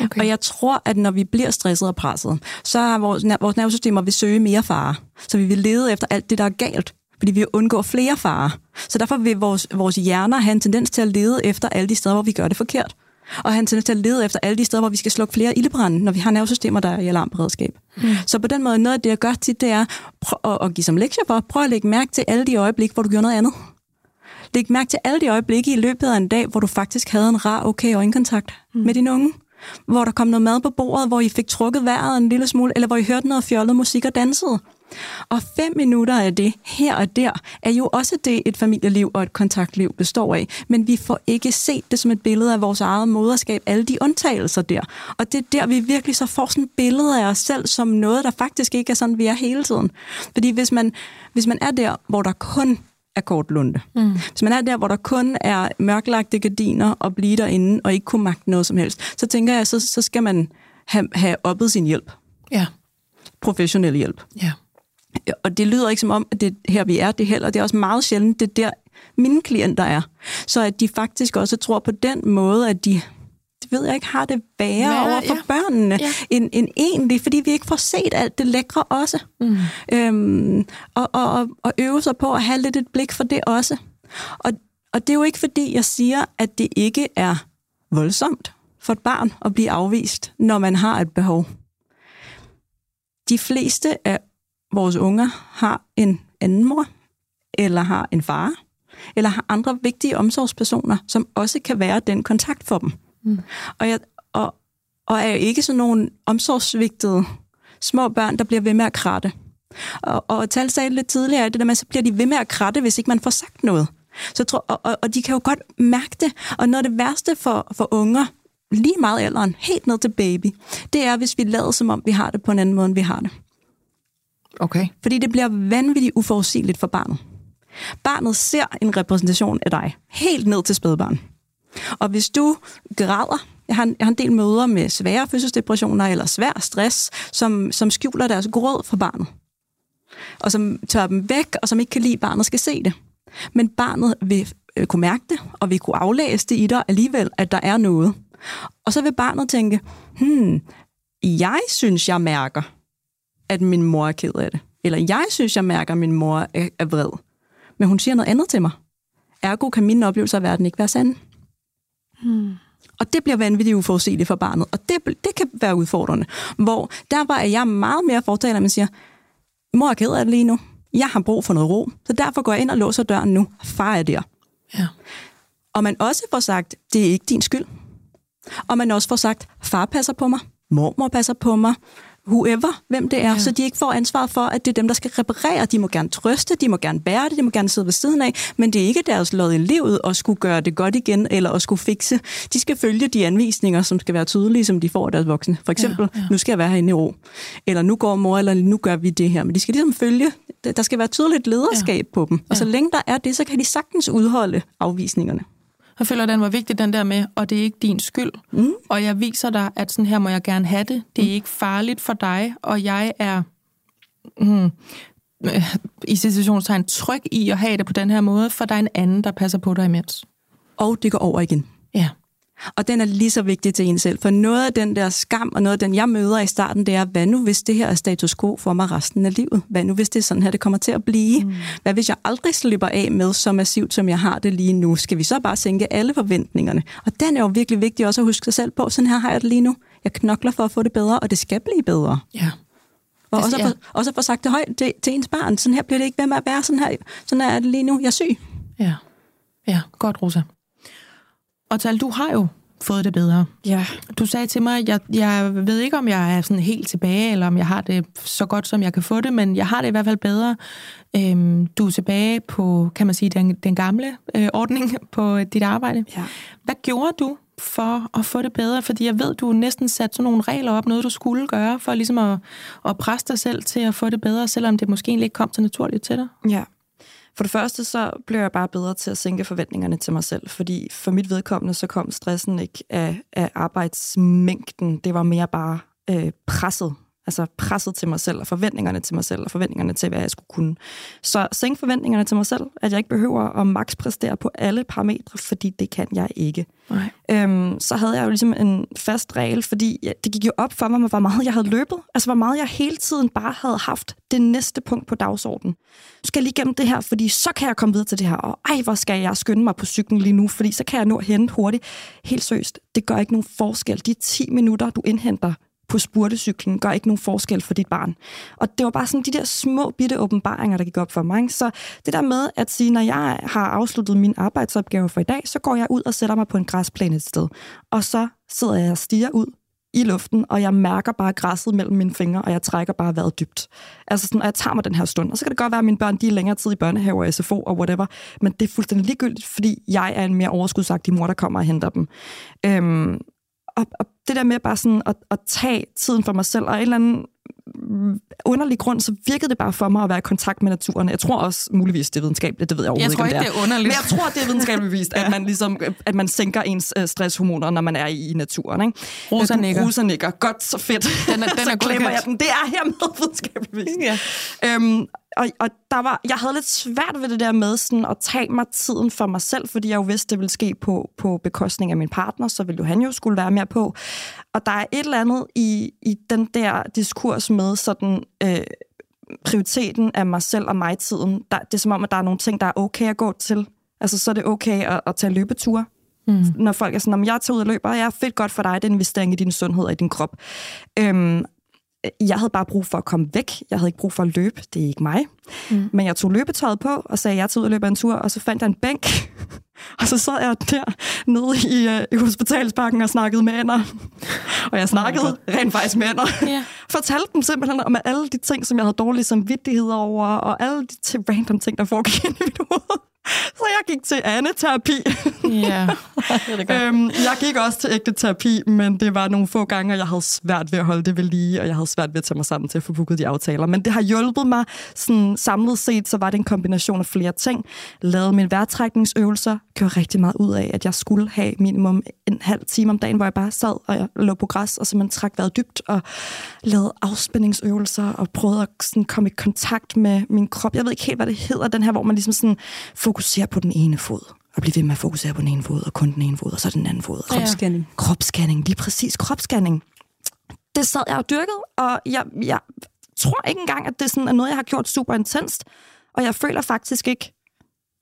Okay. Og jeg tror, at når vi bliver stresset og presset, så har vores, vores nervesystemer vil søge mere fare. Så vi vil lede efter alt det, der er galt, fordi vi vil undgå flere farer. Så derfor vil vores, vores hjerner have en tendens til at lede efter alle de steder, hvor vi gør det forkert. Og have en tendens til at lede efter alle de steder, hvor vi skal slukke flere ildebrande, når vi har nervesystemer, der er i alarmberedskab. Mm. Så på den måde, noget af det, jeg gør tit, det er at, at give som lektier for, prøv at lægge mærke til alle de øjeblikke, hvor du gjorde noget andet. Læg mærke til alle de øjeblikke i løbet af en dag, hvor du faktisk havde en rar, okay øjenkontakt mm. med din unge. Hvor der kom noget mad på bordet, hvor I fik trukket vejret en lille smule, eller hvor I hørte noget fjollet musik og dansede. Og fem minutter af det, her og der, er jo også det, et familieliv og et kontaktliv består af. Men vi får ikke set det som et billede af vores eget moderskab, alle de undtagelser der. Og det er der, vi virkelig så får sådan et billede af os selv, som noget, der faktisk ikke er sådan, vi er hele tiden. Fordi hvis man, hvis man er der, hvor der kun er kort lunte. Mm. Hvis man er der, hvor der kun er mørklagte gardiner og blive derinde, og ikke kunne magte noget som helst, så tænker jeg, så, så skal man have, have oppet sin hjælp. Ja. Professionel hjælp. Ja. Og det lyder ikke som om, at det her vi er, det heller. Det er også meget sjældent, det der mine klienter er. Så at de faktisk også tror på den måde, at de, det ved jeg ikke, har det værre Værre, over for ja. børnene, ja. end, end egentlig, fordi vi ikke får set alt det lækre også. Mm. Øhm, og, og, og øve sig på at have lidt et blik for det også. Og, og det er jo ikke, fordi jeg siger, at det ikke er voldsomt for et barn at blive afvist, når man har et behov. De fleste af vores unger har en anden mor, eller har en far, eller har andre vigtige omsorgspersoner, som også kan være den kontakt for dem. Mm. Og, jeg, og, og er jo ikke sådan nogle omsorgsvigtede små børn, der bliver ved med at kratte. Og, og Tal sagde lidt tidligere, det der med, så bliver de ved med at kratte, hvis ikke man får sagt noget. Så tror, og, og, og de kan jo godt mærke det. Og noget af det værste for, for unger, lige meget alderen, helt ned til baby, det er, hvis vi lader som om, vi har det på en anden måde, end vi har det. Okay. Fordi det bliver vanvittigt uforudsigeligt for barnet. Barnet ser en repræsentation af dig, helt ned til spædbarn. Og hvis du græder, jeg har en, jeg har en del møder med svære fødselsdepressioner eller svær stress, som, som skjuler deres gråd fra barnet, og som tør dem væk, og som ikke kan lide, at barnet skal se det. Men barnet vil øh, kunne mærke det, og vil kunne aflæse det i dig alligevel, at der er noget. Og så vil barnet tænke, hmm, jeg synes, jeg mærker, at min mor er ked af det. Eller jeg synes, jeg mærker, at min mor er, er vred. Men hun siger noget andet til mig. Ergo kan mine oplevelser af verden ikke være sande. Hmm. Og det bliver vanvittigt uforudsigeligt for barnet. Og det, det kan være udfordrende. Hvor derfor er jeg meget mere fortaler, at man siger, mor er ked af det lige nu. Jeg har brug for noget ro. Så derfor går jeg ind og låser døren nu. Far er der. Ja. Og man også får sagt, det er ikke din skyld. Og man også får sagt, far passer på mig. Mormor passer på mig. Whoever, hvem det er, ja. Så de ikke får ansvaret for, at det er dem, der skal reparere. De må gerne trøste, de må gerne bære det, de må gerne sidde ved siden af, men det er ikke deres lod i livet at skulle gøre det godt igen, eller at skulle fikse. De skal følge de anvisninger, som skal være tydelige, som de får af deres voksne. For eksempel, ja, ja. Nu skal jeg være herinde i ro, eller nu går mor, eller nu gør vi det her. Men de skal ligesom følge, der skal være tydeligt lederskab ja. På dem. Og så længe der er det, så kan de sagtens udholde afvisningerne. Jeg føler, at den var vigtig, den der med, og det er ikke din skyld. Mm. Og jeg viser dig, at sådan her må jeg gerne have det. Det er mm. ikke farligt for dig, og jeg er mm, i situationstegn tryg i at have det på den her måde, for der er en anden, der passer på dig imens. Og det går over igen. Ja. Og den er lige så vigtig til en selv, for noget af den der skam, og noget af den, jeg møder i starten, det er, hvad nu hvis det her er status quo for mig resten af livet? Hvad nu hvis det er sådan her, det kommer til at blive? Mm. Hvad hvis jeg aldrig slipper af med så massivt, som jeg har det lige nu? Skal vi så bare sænke alle forventningerne? Og den er jo virkelig vigtig også at huske sig selv på, sådan her har jeg det lige nu. Jeg knokler for at få det bedre, og det skal blive bedre. Ja. Og også, ja. For, også for sagt det højt til, til ens barn, sådan her bliver det ikke ved med at være, sådan her, sådan her er det lige nu, jeg er syg. Ja, ja. Godt, Rosa. Og Tal, du har jo fået det bedre. Ja. Du sagde til mig, jeg, jeg ved ikke, om jeg er sådan helt tilbage, eller om jeg har det så godt, som jeg kan få det, men jeg har det i hvert fald bedre. Øhm, du er tilbage på, kan man sige, den, den gamle øh, ordning på dit arbejde. Ja. Hvad gjorde du for at få det bedre? Fordi jeg ved, du næsten satte sådan nogle regler op, noget du skulle gøre, for ligesom at, at presse dig selv til at få det bedre, selvom det måske egentlig ikke kom så naturligt til dig. Ja. For det første, så blev jeg bare bedre til at sænke forventningerne til mig selv, fordi for mit vedkommende, så kom stressen ikke af, af arbejdsmængden. Det var mere bare øh, presset. Altså presset til mig selv, og forventningerne til mig selv, og forventningerne til, hvad jeg skulle kunne. Så sænke forventningerne til mig selv, at jeg ikke behøver at makspræstere på alle parametre, fordi det kan jeg ikke. Nej. Øhm, så havde jeg jo ligesom en fast regel, fordi det gik jo op for mig, hvor meget jeg havde løbet. Altså, hvor meget jeg hele tiden bare havde haft det næste punkt på dagsordenen. Nu skal jeg lige gennem det her, fordi så kan jeg komme videre til det her. Og ej, hvor skal jeg skynde mig på cyklen lige nu, fordi så kan jeg nå at hente hurtigt. Helt seriøst, det gør ikke nogen forskel. De ti minutter, du indhenter på spurtecyklen, gør ikke nogen forskel for dit barn. Og det var bare sådan de der små bitte åbenbaringer, der gik op for mig. Så det der med at sige, når jeg har afsluttet min arbejdsopgave for i dag, så går jeg ud og sætter mig på en græsplæne et sted. Og så sidder jeg og stiger ud i luften, og jeg mærker bare græsset mellem mine fingre, og jeg trækker bare vejret dybt. Altså sådan, og jeg tager mig den her stund. Og så kan det godt være, at mine børn, de er længere tid i børnehave og S F O og whatever, men det er fuldstændig ligegyldigt, fordi jeg er en mere overskudsagtig mor, der kommer og henter dem. Øhm, og, og det der med bare sådan at, at tage tiden for mig selv, og en eller anden underlig grund, så virkede det bare for mig at være i kontakt med naturen. Jeg tror også muligvis, det er videnskabeligt, det ved jeg overhovedet ikke, om det er. Jeg tror ikke, det er underligt. Men jeg tror, det er videnskabeligt vist, ja. at, man ligesom, at man sænker ens stresshormoner, når man er i naturen. Ikke? Rosa nikker. Rosa nikker. Godt, så fedt. Den er, den så er glemmer jeg den. Det er hermed videnskabeligt vist. Ja. Øhm, og og der var, jeg havde lidt svært ved det der med sådan, at tage mig tiden for mig selv, fordi jeg jo vidste, det ville ske på, på bekostning af min partner, så ville jo han jo skulle være mere på. Og der er et eller andet i, i den der diskurs med sådan, øh, prioriteten af mig selv og mig-tiden. Der, det er som om, at der er nogle ting, der er okay at gå til. Altså, så er det okay at, at tage løbeture. Mm. Når folk er sådan, om jeg tager ud og løber, jeg er fedt godt for dig, det er en investering i din sundhed og i din krop. Øhm, jeg havde bare brug for at komme væk. Jeg havde ikke brug for at løbe. Det er ikke mig. Mm. Men jeg tog løbetøjet på og sagde, jeg tager ud og løber en tur, og så fandt jeg en bænk. Og så sad jeg der nede i, øh, i hospitalsparken og snakkede med ænder. Og jeg snakkede oh rent faktisk med ænder. Yeah. Fortalte dem simpelthen om alle de ting, som jeg havde dårlige samvittigheder over, og alle de t- random ting, der foregik i mit hoved. Så jeg gik til andeterapi. Yeah. øhm, jeg gik også til ægte terapi, men det var nogle få gange, og jeg havde svært ved at holde det ved lige, og jeg havde svært ved at tage mig sammen til at få booket de aftaler. Men det har hjulpet mig. Sådan, samlet set, så var det en kombination af flere ting. Lavede mine vejrtrækningsøvelser, gjorde rigtig meget ud af, at jeg skulle have minimum en halv time om dagen, hvor jeg bare sad og jeg lå på græs, og så man trak vejret dybt, og lavede afspændingsøvelser, og prøvede at sådan, komme i kontakt med min krop. Jeg ved ikke helt, hvad det hedder, den her, hvor man ligesom sådan fokuserer på den ene fod, og blive ved med at fokusere på den ene fod, og kun den ene fod, og så den anden fod. Kropsscanning. Ja. Kropsscanning, lige præcis. Kropsscanning. Det sad jeg og dyrkede, og jeg, jeg tror ikke engang, at det sådan er noget, jeg har gjort super intenst, og jeg føler faktisk ikke,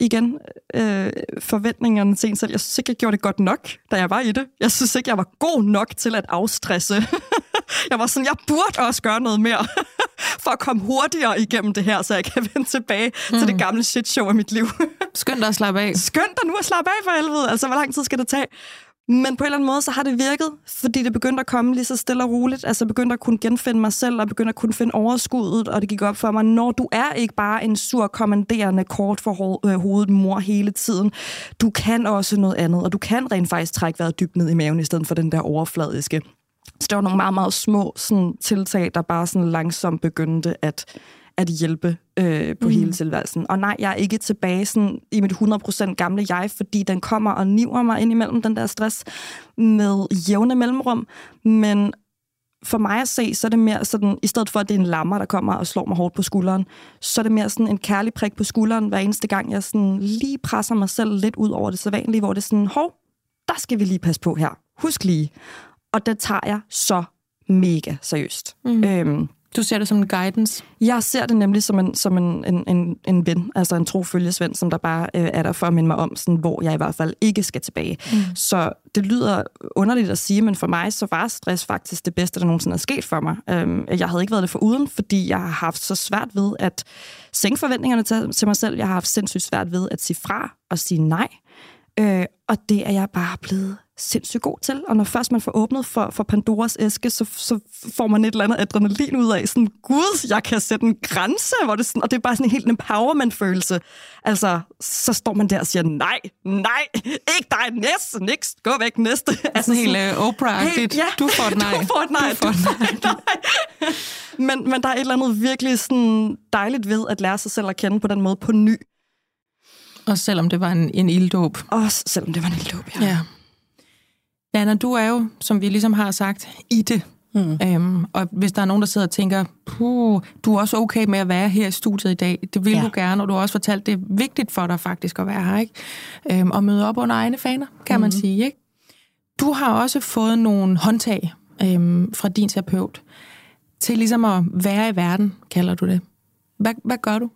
igen, øh, forventningerne til en selv. Jeg synes ikke, jeg gjorde det godt nok, da jeg var i det. Jeg synes ikke, jeg var god nok til at afstresse. Jeg var sådan, jeg burde også gøre noget mere, for at komme hurtigere igennem det her, så jeg kan vende tilbage mm. til det gamle shitshow af mit liv. Skynd dig at slappe af. Skynd dig nu at slappe af, for helvede. Altså, hvor lang tid skal det tage? Men på en eller anden måde, så har det virket, fordi det begyndte at komme lige så stille og roligt. Altså, jeg begyndte at kunne genfinde mig selv, og begyndte at kunne finde overskuddet, og det gik op for mig, når du er ikke bare en sur, kommanderende, kort for ho- øh, hovedet mor hele tiden. Du kan også noget andet, og du kan rent faktisk trække vejret dybt ned i maven, i stedet for den der overfladiske. Så der var nogle meget, meget små sådan, tiltag, der bare sådan langsomt begyndte at... at hjælpe øh, på mm. hele tilværelsen. Og nej, jeg er ikke tilbage sådan, i mit hundrede procent gamle jeg, fordi den kommer og niver mig ind imellem den der stress med jævne mellemrum. Men for mig at se, så er det mere sådan, i stedet for, at det er en lammer, der kommer og slår mig hårdt på skulderen, så er det mere sådan en kærlig prik på skulderen, hver eneste gang jeg sådan lige presser mig selv lidt ud over det sædvanlige, hvor det er sådan, hov, der skal vi lige passe på her. Husk lige. Og det tager jeg så mega seriøst. Mm. Øhm, Du ser det som en guidance? Jeg ser det nemlig som en, som en, en, en, en ven, altså en trofølgesvend, som der bare øh, er der for at minde mig om, sådan, hvor jeg i hvert fald ikke skal tilbage. Mm. Så det lyder underligt at sige, men for mig så var stress faktisk det bedste, der nogensinde er sket for mig. Øhm, jeg havde ikke været det foruden, fordi jeg har haft så svært ved at sænke forventningerne til, til mig selv. Jeg har haft sindssygt svært ved at sige fra og sige nej. Øh, Og det er jeg bare blevet sindssygt god til. Og når først man får åbnet for, for Pandoras æske, så, så får man et eller andet adrenalin ud af, sådan, gud, jeg kan sætte en grænse, hvor det sådan, og det er bare sådan en helt empowerment-følelse. Altså, så står man der og siger, nej, nej, ikke dig, næste, next, gå væk, næste. Altså, altså helt uh, Oprah-agtigt, helt, ja, du får et nej, du får et nej, du får et nej. men, men der er et eller andet virkelig sådan dejligt ved at lære sig selv at kende på den måde på ny. Og selvom det var en, en ilddåb. Og selvom det var en ilddåb, ja. ja. Nanna, du er jo, som vi ligesom har sagt, i det. Mm. Øhm, og hvis der er nogen, der sidder og tænker, puh, du er også okay med at være her i studiet i dag. Det vil ja. du gerne, og du har også fortalt, det er vigtigt for dig faktisk at være her, ikke? Øhm, og møde op under egne faner, kan mm. man sige, ikke? Du har også fået nogle håndtag øhm, fra din terapeut til ligesom at være i verden, kalder du det. Hvad, hvad gør du?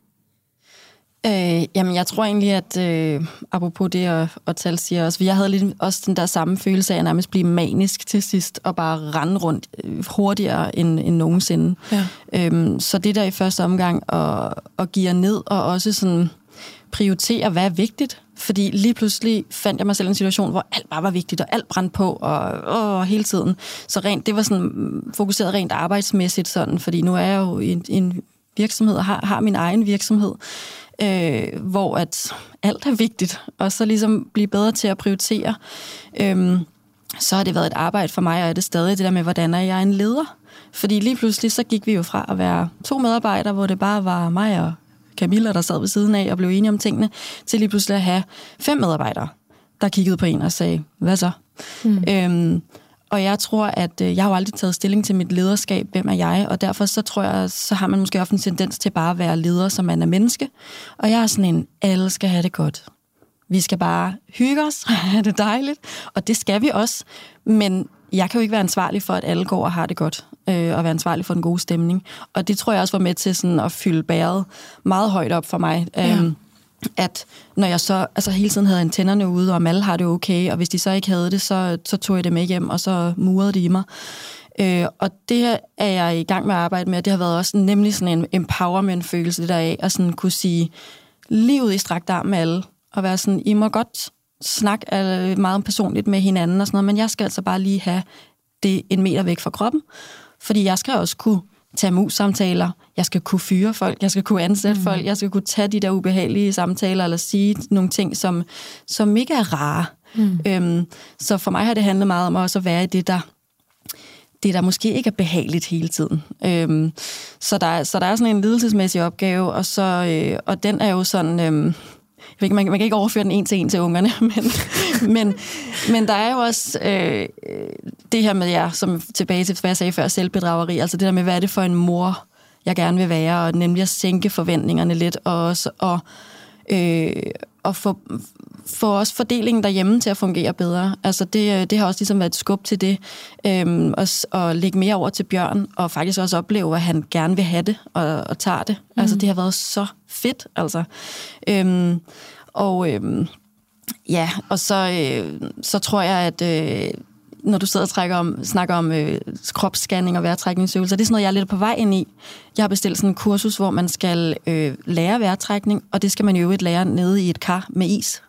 Øh, jamen, jeg tror egentlig, at øh, apropos det, og, og Tal siger også, for jeg havde lidt også den der samme følelse af at nærmest blive manisk til sidst, og bare rende rundt hurtigere end, end nogensinde. Ja. Øhm, så det der i første omgang, at, at give ned, og også sådan prioritere, hvad er vigtigt. Fordi lige pludselig fandt jeg mig selv i en situation, hvor alt bare var vigtigt, og alt brændte på, og, og hele tiden. Så rent, det var sådan fokuseret rent arbejdsmæssigt, sådan, fordi nu er jeg jo i en, en virksomhed, og har, har min egen virksomhed. Øh, hvor at alt er vigtigt, og så ligesom blive bedre til at prioritere. Øhm, så har det været et arbejde for mig, og er det stadig det der med, hvordan er jeg en leder? Fordi lige pludselig, så gik vi jo fra at være to medarbejdere, hvor det bare var mig og Camilla, der sad ved siden af og blev enige om tingene, til lige pludselig at have fem medarbejdere, der kiggede på en og sagde, hvad så? Mm. Øhm, Og jeg tror, at øh, jeg har jo aldrig taget stilling til mit lederskab, hvem er jeg, og derfor så tror jeg, så har man måske ofte en tendens til bare at være leder, som man er menneske. Og jeg er sådan en, alle skal have det godt. Vi skal bare hygge os, have det dejligt, og det skal vi også. Men jeg kan jo ikke være ansvarlig for, at alle går og har det godt, øh, og være ansvarlig for den gode stemning. Og det tror jeg også var med til sådan at fylde bæret meget højt op for mig. Ja. Øhm, at når jeg så altså hele tiden havde antennerne ude, og om alle har det okay, og hvis de så ikke havde det, så, så tog jeg det med hjem, og så murede de i mig. Øh, og det er jeg i gang med at arbejde med, og det har været også nemlig sådan en empowerment-følelse der af, at sådan kunne sige livet i strakt arm med alle, og være sådan, I må godt snakke meget personligt med hinanden og sådan noget, men jeg skal altså bare lige have det en meter væk fra kroppen, fordi jeg skal også kunne tage mus-samtaler, jeg skal kunne fyre folk, jeg skal kunne ansætte mm. folk, jeg skal kunne tage de der ubehagelige samtaler, eller sige nogle ting, som, som ikke er rare. Mm. Øhm, så for mig har det handlet meget om også at være i det, der, det, der måske ikke er behageligt hele tiden. Øhm, så, der, så der er sådan en lidelsesmæssig opgave, og, så, øh, og den er jo sådan... Øh, jeg ved ikke, man, man kan ikke overføre den en til en til ungerne, men, men, men der er jo også øh, det her med jer, som tilbage til, hvad jeg sagde før, selvbedrageri, altså det der med, hvad er det for en mor, jeg gerne vil være, og nemlig at sænke forventningerne lidt, og også og, øh, og få, få også fordelingen derhjemme til at fungere bedre. Altså det, det har også ligesom været et skub til det, øhm, og, og lægge mere over til Bjørn, og faktisk også opleve, at han gerne vil have det, og, og tager det. Mm. Altså det har været så fedt, altså. Øhm, og øhm, ja, og så, øh, så tror jeg, at øh, når du sidder og trækker om, snakker om øh, kropsscanning og vejrtrækningsøvelser, det er sådan noget, jeg er lidt på vej ind i. Jeg har bestilt sådan en kursus, hvor man skal øh, lære vejrtrækning, og det skal man jo øvrigt lære nede i et kar med is.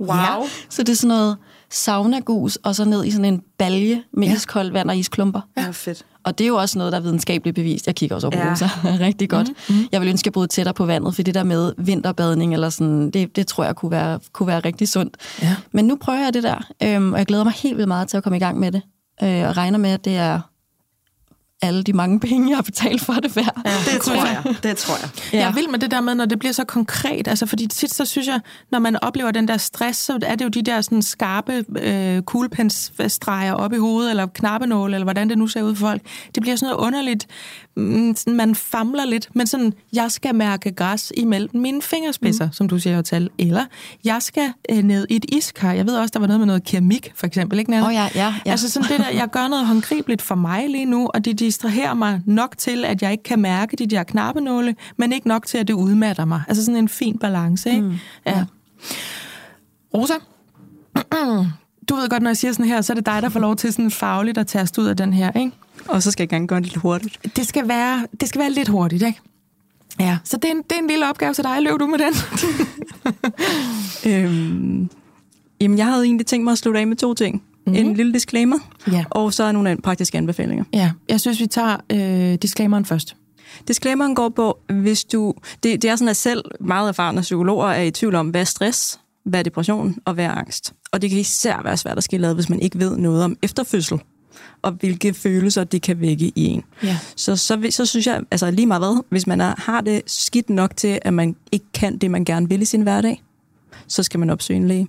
Wow! Ja. Så det er sådan noget saunagus, og så ned i sådan en balje med ja. iskoldt vand og isklumper. Ja, fedt. Og det er jo også noget, der er videnskabeligt bevist. Jeg kigger også over ja. på rigtig godt. Mm-hmm. Jeg vil ønske, at jeg boede tættere på vandet, for det der med vinterbadning, eller sådan, det, det tror jeg kunne være, kunne være rigtig sundt. Ja. Men nu prøver jeg det der, øhm, og jeg glæder mig helt vildt meget til at komme i gang med det. Øh, og regner med, at det er alle de mange penge, jeg har betalt for det værd. Ja, det tror jeg. Det tror jeg. Ja. Jeg er vild med det der med, når det bliver så konkret. Altså, fordi tit, så synes jeg, når man oplever den der stress, så er det jo de der sådan, skarpe øh, kuglepensstreger op i hovedet, eller knappenåle, eller hvordan det nu ser ud for folk. Det bliver sådan noget underligt. Man famler lidt, men sådan, jeg skal mærke græs imellem mine fingerspidser, mm. som du siger, Ortal. Eller, jeg skal øh, ned i et iskar. Jeg ved også, der var noget med noget keramik, for eksempel. Ikke, Nanna? Oh, ja, ja, ja. Altså sådan det der, jeg gør noget håndgribeligt for mig lige nu, og det de distraherer mig nok til, at jeg ikke kan mærke de der knappenåle, men ikke nok til, at det udmatter mig. Altså sådan en fin balance, ikke? Mm, ja. Ja. Rosa, du ved godt, når jeg siger sådan her, så er det dig, der får lov til sådan fagligt at teste ud af den her, ikke? Og så skal jeg gerne gøre det lidt hurtigt. Det skal være, det skal være lidt hurtigt, ikke? Ja. Så det er en, det er en lille opgave til dig. Løb du med den? øhm, Jamen, jeg havde egentlig tænkt mig at slutte af med to ting. Mm-hmm. En lille disclaimer, yeah. og så er nogle praktiske anbefalinger. Ja, yeah. jeg synes, vi tager øh, disclaimeren først. Disclaimeren går på, hvis du... Det, det er sådan, at selv meget erfarne psykologer er i tvivl om, hvad er stress, hvad er depression og hvad er angst. Og det kan især være svært at skille ad, hvis man ikke ved noget om efterfødsel, og hvilke følelser det kan vække i en. Yeah. Så, så, så synes jeg, altså lige meget hvad, hvis man er, har det skidt nok til, at man ikke kan det, man gerne vil i sin hverdag, så skal man opsøge en læge.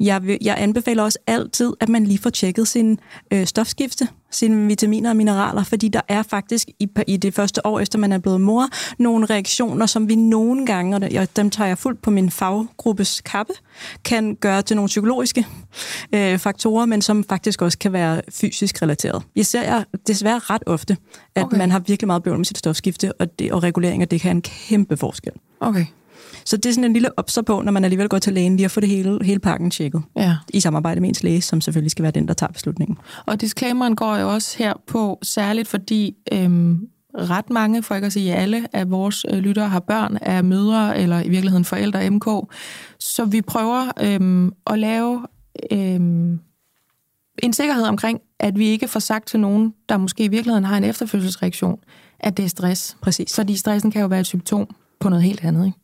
Jeg, vil, jeg anbefaler også altid, at man lige får tjekket sin øh, stofskifte, sine vitaminer og mineraler, fordi der er faktisk i, i det første år, efter man er blevet mor, nogle reaktioner, som vi nogle gange, og dem tager jeg fuldt på min faggruppes kappe, kan gøre til nogle psykologiske øh, faktorer, men som faktisk også kan være fysisk relateret. Jeg ser desværre ret ofte, at okay. man har virkelig meget bøvl med sit stofskifte, og, det, og regulering, og det kan have en kæmpe forskel. Okay. Så det er sådan en lille opser på, når man alligevel går til lægen, lige at få det hele, hele pakken tjekket. Ja. I samarbejde med ens læge, som selvfølgelig skal være den, der tager beslutningen. Og disclaimeren går jo også her på, særligt fordi øhm, ret mange, for ikke at sige alle, af vores lyttere har børn, er mødre eller i virkeligheden forældre M K. Så vi prøver øhm, at lave øhm, en sikkerhed omkring, at vi ikke får sagt til nogen, der måske i virkeligheden har en efterfødselsreaktion, at det er stress. Præcis. Fordi stressen kan jo være et symptom på noget helt andet, ikke?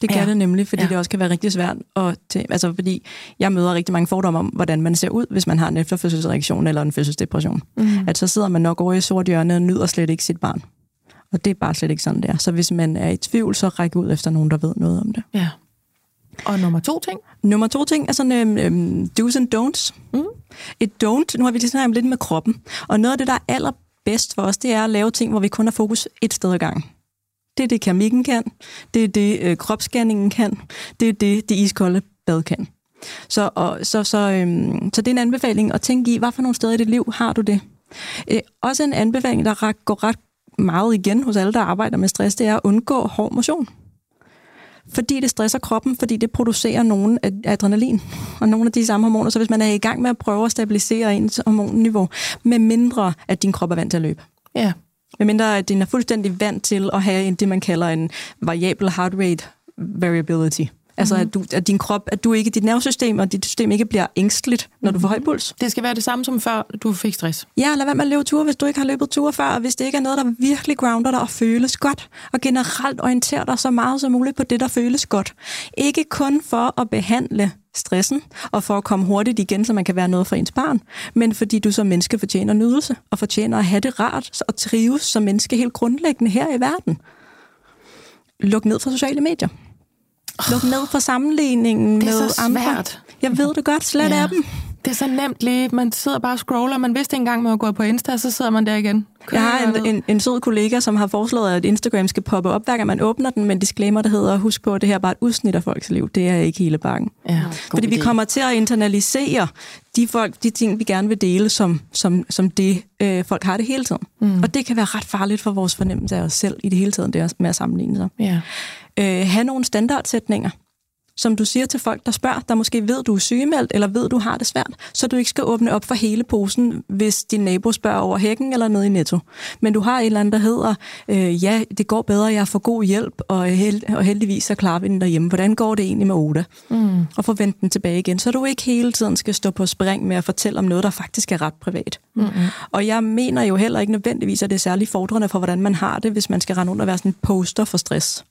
Det kan ja. det nemlig, fordi ja. det også kan være rigtig svært. Og til, altså fordi jeg møder rigtig mange fordomme om, hvordan man ser ud, hvis man har en efterfødselsreaktion eller en fødselsdepression. Mm. At så sidder man nok over i sort hjørne og nyder slet ikke sit barn. Og det er bare slet ikke sådan, det er. Så hvis man er i tvivl, så række ud efter nogen, der ved noget om det. Ja. Og nummer to ting? Nummer to ting er sådan øhm, øhm, do's and don'ts. Mm. Et don't, nu har vi lige snakket lidt med kroppen. Og noget af det, der er allerbedst for os, det er at lave ting, hvor vi kun har fokus et sted ad gangen. Det er det, keramikken kan. Det er det, øh, kropsscanningen kan. Det er det, det iskolde bad kan. Så, og, så, så, øhm, så det er en anbefaling at tænke i, hvad for nogle steder i dit liv har du det? Øh, også en anbefaling, der går ret meget igen hos alle, der arbejder med stress, det er at undgå hård motion. Fordi det stresser kroppen, fordi det producerer nogle af adrenalin og nogle af de samme hormoner. Så hvis man er i gang med at prøve at stabilisere ens hormonniveau, med mindre at din krop er vant til at løbe. Ja. Med mindre, at den er fuldstændig vant til at have en, det, man kalder en variable heart rate variability. Altså, mm-hmm. at, du, at din krop, at du ikke, dit nervesystem og dit system ikke bliver ængsteligt, når mm-hmm. du får høj puls. Det skal være det samme som før, du fik stress. Ja, lad være med at løbe ture, hvis du ikke har løbet ture før, og hvis det ikke er noget, der virkelig grounder dig og føles godt, og generelt orienterer dig så meget som muligt på det, der føles godt. Ikke kun for at behandle stressen, og for at komme hurtigt igen, så man kan være noget for ens barn, men fordi du som menneske fortjener nydelse, og fortjener at have det rart, og trives som menneske helt grundlæggende her i verden. Luk ned for sociale medier. Luk ned for sammenligningen med andre. Det er så svært. Jeg ved det godt, slet ja. af dem. Det er så nemt lige. Man sidder bare og scroller. Man vidste ikke engang, man var gået på Insta, så sidder man der igen. Kører jeg har en, en, en sød kollega, som har foreslået, at Instagram skal poppe op, hver gang man åbner den, men disclaimer, der hedder, husk på, at det her er bare et udsnit af folks liv. Det er ikke hele bakken. Ja, fordi vi idé. kommer til at internalisere de, folk, de ting, vi gerne vil dele, som, som, som det øh, folk har det hele tiden. Mm. Og det kan være ret farligt for vores fornemmelse af os selv i det hele tiden, det er med at sammenligne sig. Ja. Øh, have nogle standardsætninger, som du siger til folk, der spørger, der måske ved, du er sygemeldt, eller ved, du har det svært, så du ikke skal åbne op for hele posen, hvis din nabo spørger over hækken eller nede i Netto. Men du har et eller andet, der hedder, øh, ja, det går bedre, jeg får god hjælp, og, held- og heldigvis så klarer vi den derhjemme. Hvordan går det egentlig med Oda? Mm. Og forvent den tilbage igen, så du ikke hele tiden skal stå på spring med at fortælle om noget, der faktisk er ret privat. Mm-hmm. Og jeg mener jo heller ikke nødvendigvis, at det er særlig fordrende for, hvordan man har det, hvis man skal rende rundt og være sådan en poster for stress.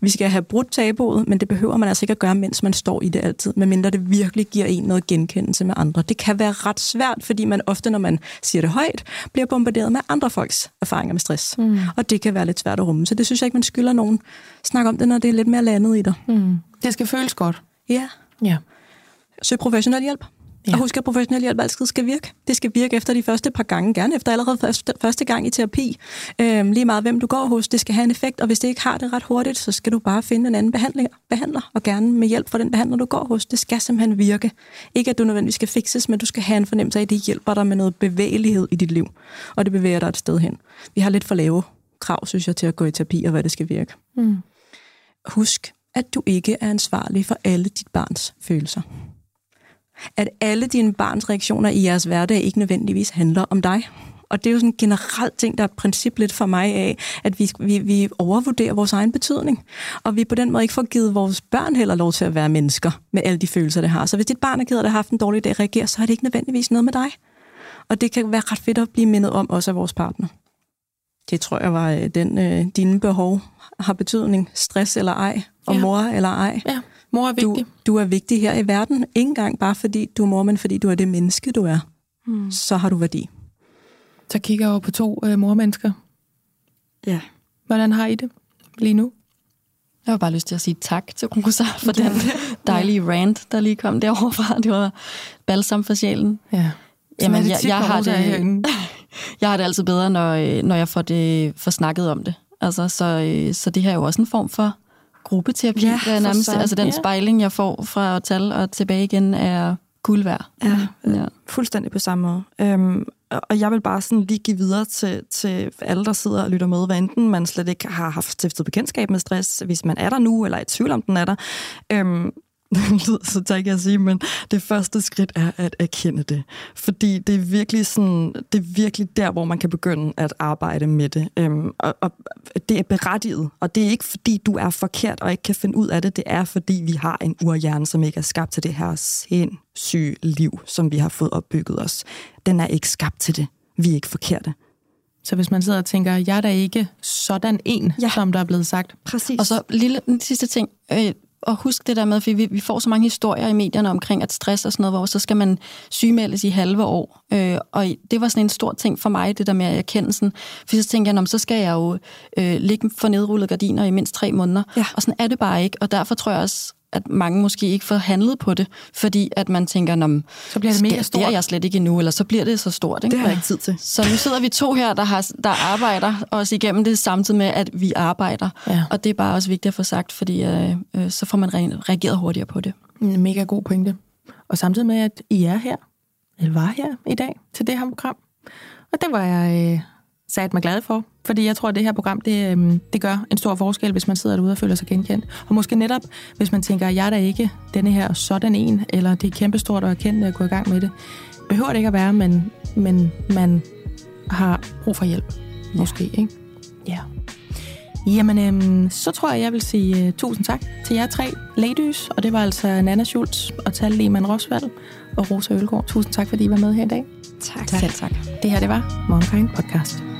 Vi skal have brudt tabuet, men det behøver man altså ikke at gøre, mens man står i det altid, medmindre det virkelig giver en noget genkendelse med andre. Det kan være ret svært, fordi man ofte, når man siger det højt, bliver bombarderet med andre folks erfaringer med stress. Mm. Og det kan være lidt svært at rumme, så det synes jeg ikke, man skylder nogen. Snak om det, når det er lidt mere landet i dig. Mm. Det skal føles godt. Ja. ja. Søg professionel hjælp. Ja. Og husk, at professionel hjælp altid skal virke. Det skal virke efter de første par gange, gerne efter allerede første, første gang i terapi. Øhm, lige meget hvem du går hos, det skal have en effekt, og hvis det ikke har det ret hurtigt, så skal du bare finde en anden behandler, og gerne med hjælp fra den behandler, du går hos. Det skal simpelthen virke. Ikke at du nødvendigvis skal fikses, men du skal have en fornemmelse af, at det hjælper dig med noget bevægelighed i dit liv, og det bevæger dig et sted hen. Vi har lidt for lave krav, synes jeg, til at gå i terapi, og hvad det skal virke. Mm. Husk, at du ikke er ansvarlig for alle dit barns følelser. At alle dine barns reaktioner i jeres hverdag ikke nødvendigvis handler om dig, Og det er jo sådan en generel ting, der er princip lidt for mig af, at vi, vi, vi overvurderer vores egen betydning. Og vi på den måde ikke får givet vores børn heller lov til at være mennesker med alle de følelser, det har. Så hvis dit barn er ked af det, har haft en dårlig dag at reagere, så er det ikke nødvendigvis noget med dig. Og det kan være ret fedt at blive mindet om også af vores partner. Det tror jeg var den, øh, dine behov har betydning. Stress eller ej, og ja. Mor eller ej. Ja, mor er vigtig. Du, du er vigtig her i verden. Ikke engang bare fordi du er mor, men fordi du er det menneske, du er. Hmm. Så har du værdi. Så kigger jeg over på to øh, mormennesker. Ja. Hvordan har I det lige nu? Jeg har bare lyst til at sige tak til Rosa for ja. Den dejlige rant, der lige kom derovre fra. Det var balsam for sjælen. Ja. Jamen, det jeg, jeg, har det, jeg har det altid bedre, når, når jeg får, det, får snakket om det. Altså, så, så det her er jo også en form for gruppeterapi. Ja, for nærmest, altså den ja. Spejling, jeg får fra at tale og tilbage igen, er guld værd. Ja, ja. Fuldstændig på samme måde. Øhm, og jeg vil bare sådan lige give videre til, til alle, der sidder og lytter med, hvad enten man slet ikke har haft stiftet bekendtskab med stress, hvis man er der nu, eller er i tvivl om, den er der. Øhm, Det lyder så tak at sige, men det første skridt er at erkende det. Fordi det er virkelig, sådan, det er virkelig der, hvor man kan begynde at arbejde med det. Øhm, og, og det er berettiget, og det er ikke fordi, du er forkert og ikke kan finde ud af det. Det er fordi, vi har en urhjerne, som ikke er skabt til det her sindssyge liv, som vi har fået opbygget os. Den er ikke skabt til det. Vi er ikke forkerte. Så hvis man sidder og tænker, jeg er da ikke sådan en, ja. Som der er blevet sagt. Præcis. Og så lille, den sidste ting... Øh, Og husk det der med, for vi, vi får så mange historier i medierne omkring, at stress og sådan noget, hvor så skal man sygemeldes i halve år. Øh, og det var sådan en stor ting for mig, det der med erkendelsen. For så tænkte jeg, så skal jeg jo øh, ligge for nedrullede gardiner i mindst tre måneder. Ja. Og sådan er det bare ikke, og derfor tror jeg også, at mange måske ikke får handlet på det, fordi at man tænker, så bliver det mega stort. Det er jeg slet ikke endnu, eller så bliver det så stort. Ikke? Det har jeg ikke tid til. Så nu sidder vi to her, der, har, der arbejder os igennem det, samtidig med, at vi arbejder. Ja. Og det er bare også vigtigt at få sagt, fordi øh, øh, så får man reageret hurtigere på det. En mega god pointe. Og samtidig med, at I er her, eller var her i dag, til det her program. Og det var jeg... Øh sat mig glad for, fordi jeg tror, at det her program, det, det gør en stor forskel, hvis man sidder derude og føler sig genkendt. Og måske netop, hvis man tænker, jeg er da ikke denne her sådan en, eller det er kæmpestort at erkende at gå i gang med det. Behøver det ikke at være, men, men man har brug for hjælp. Måske, ja. Ikke? Ja. Jamen, øhm, så tror jeg, jeg vil sige uh, tusind tak til jer tre ladies, og det var altså Nanna Schultz, Ortal Leman Roswall og Rosa Øllgaard. Tusind tak, fordi I var med her i dag. Tak. Tak. Selv tak. Det her, det var MomKind Podcast.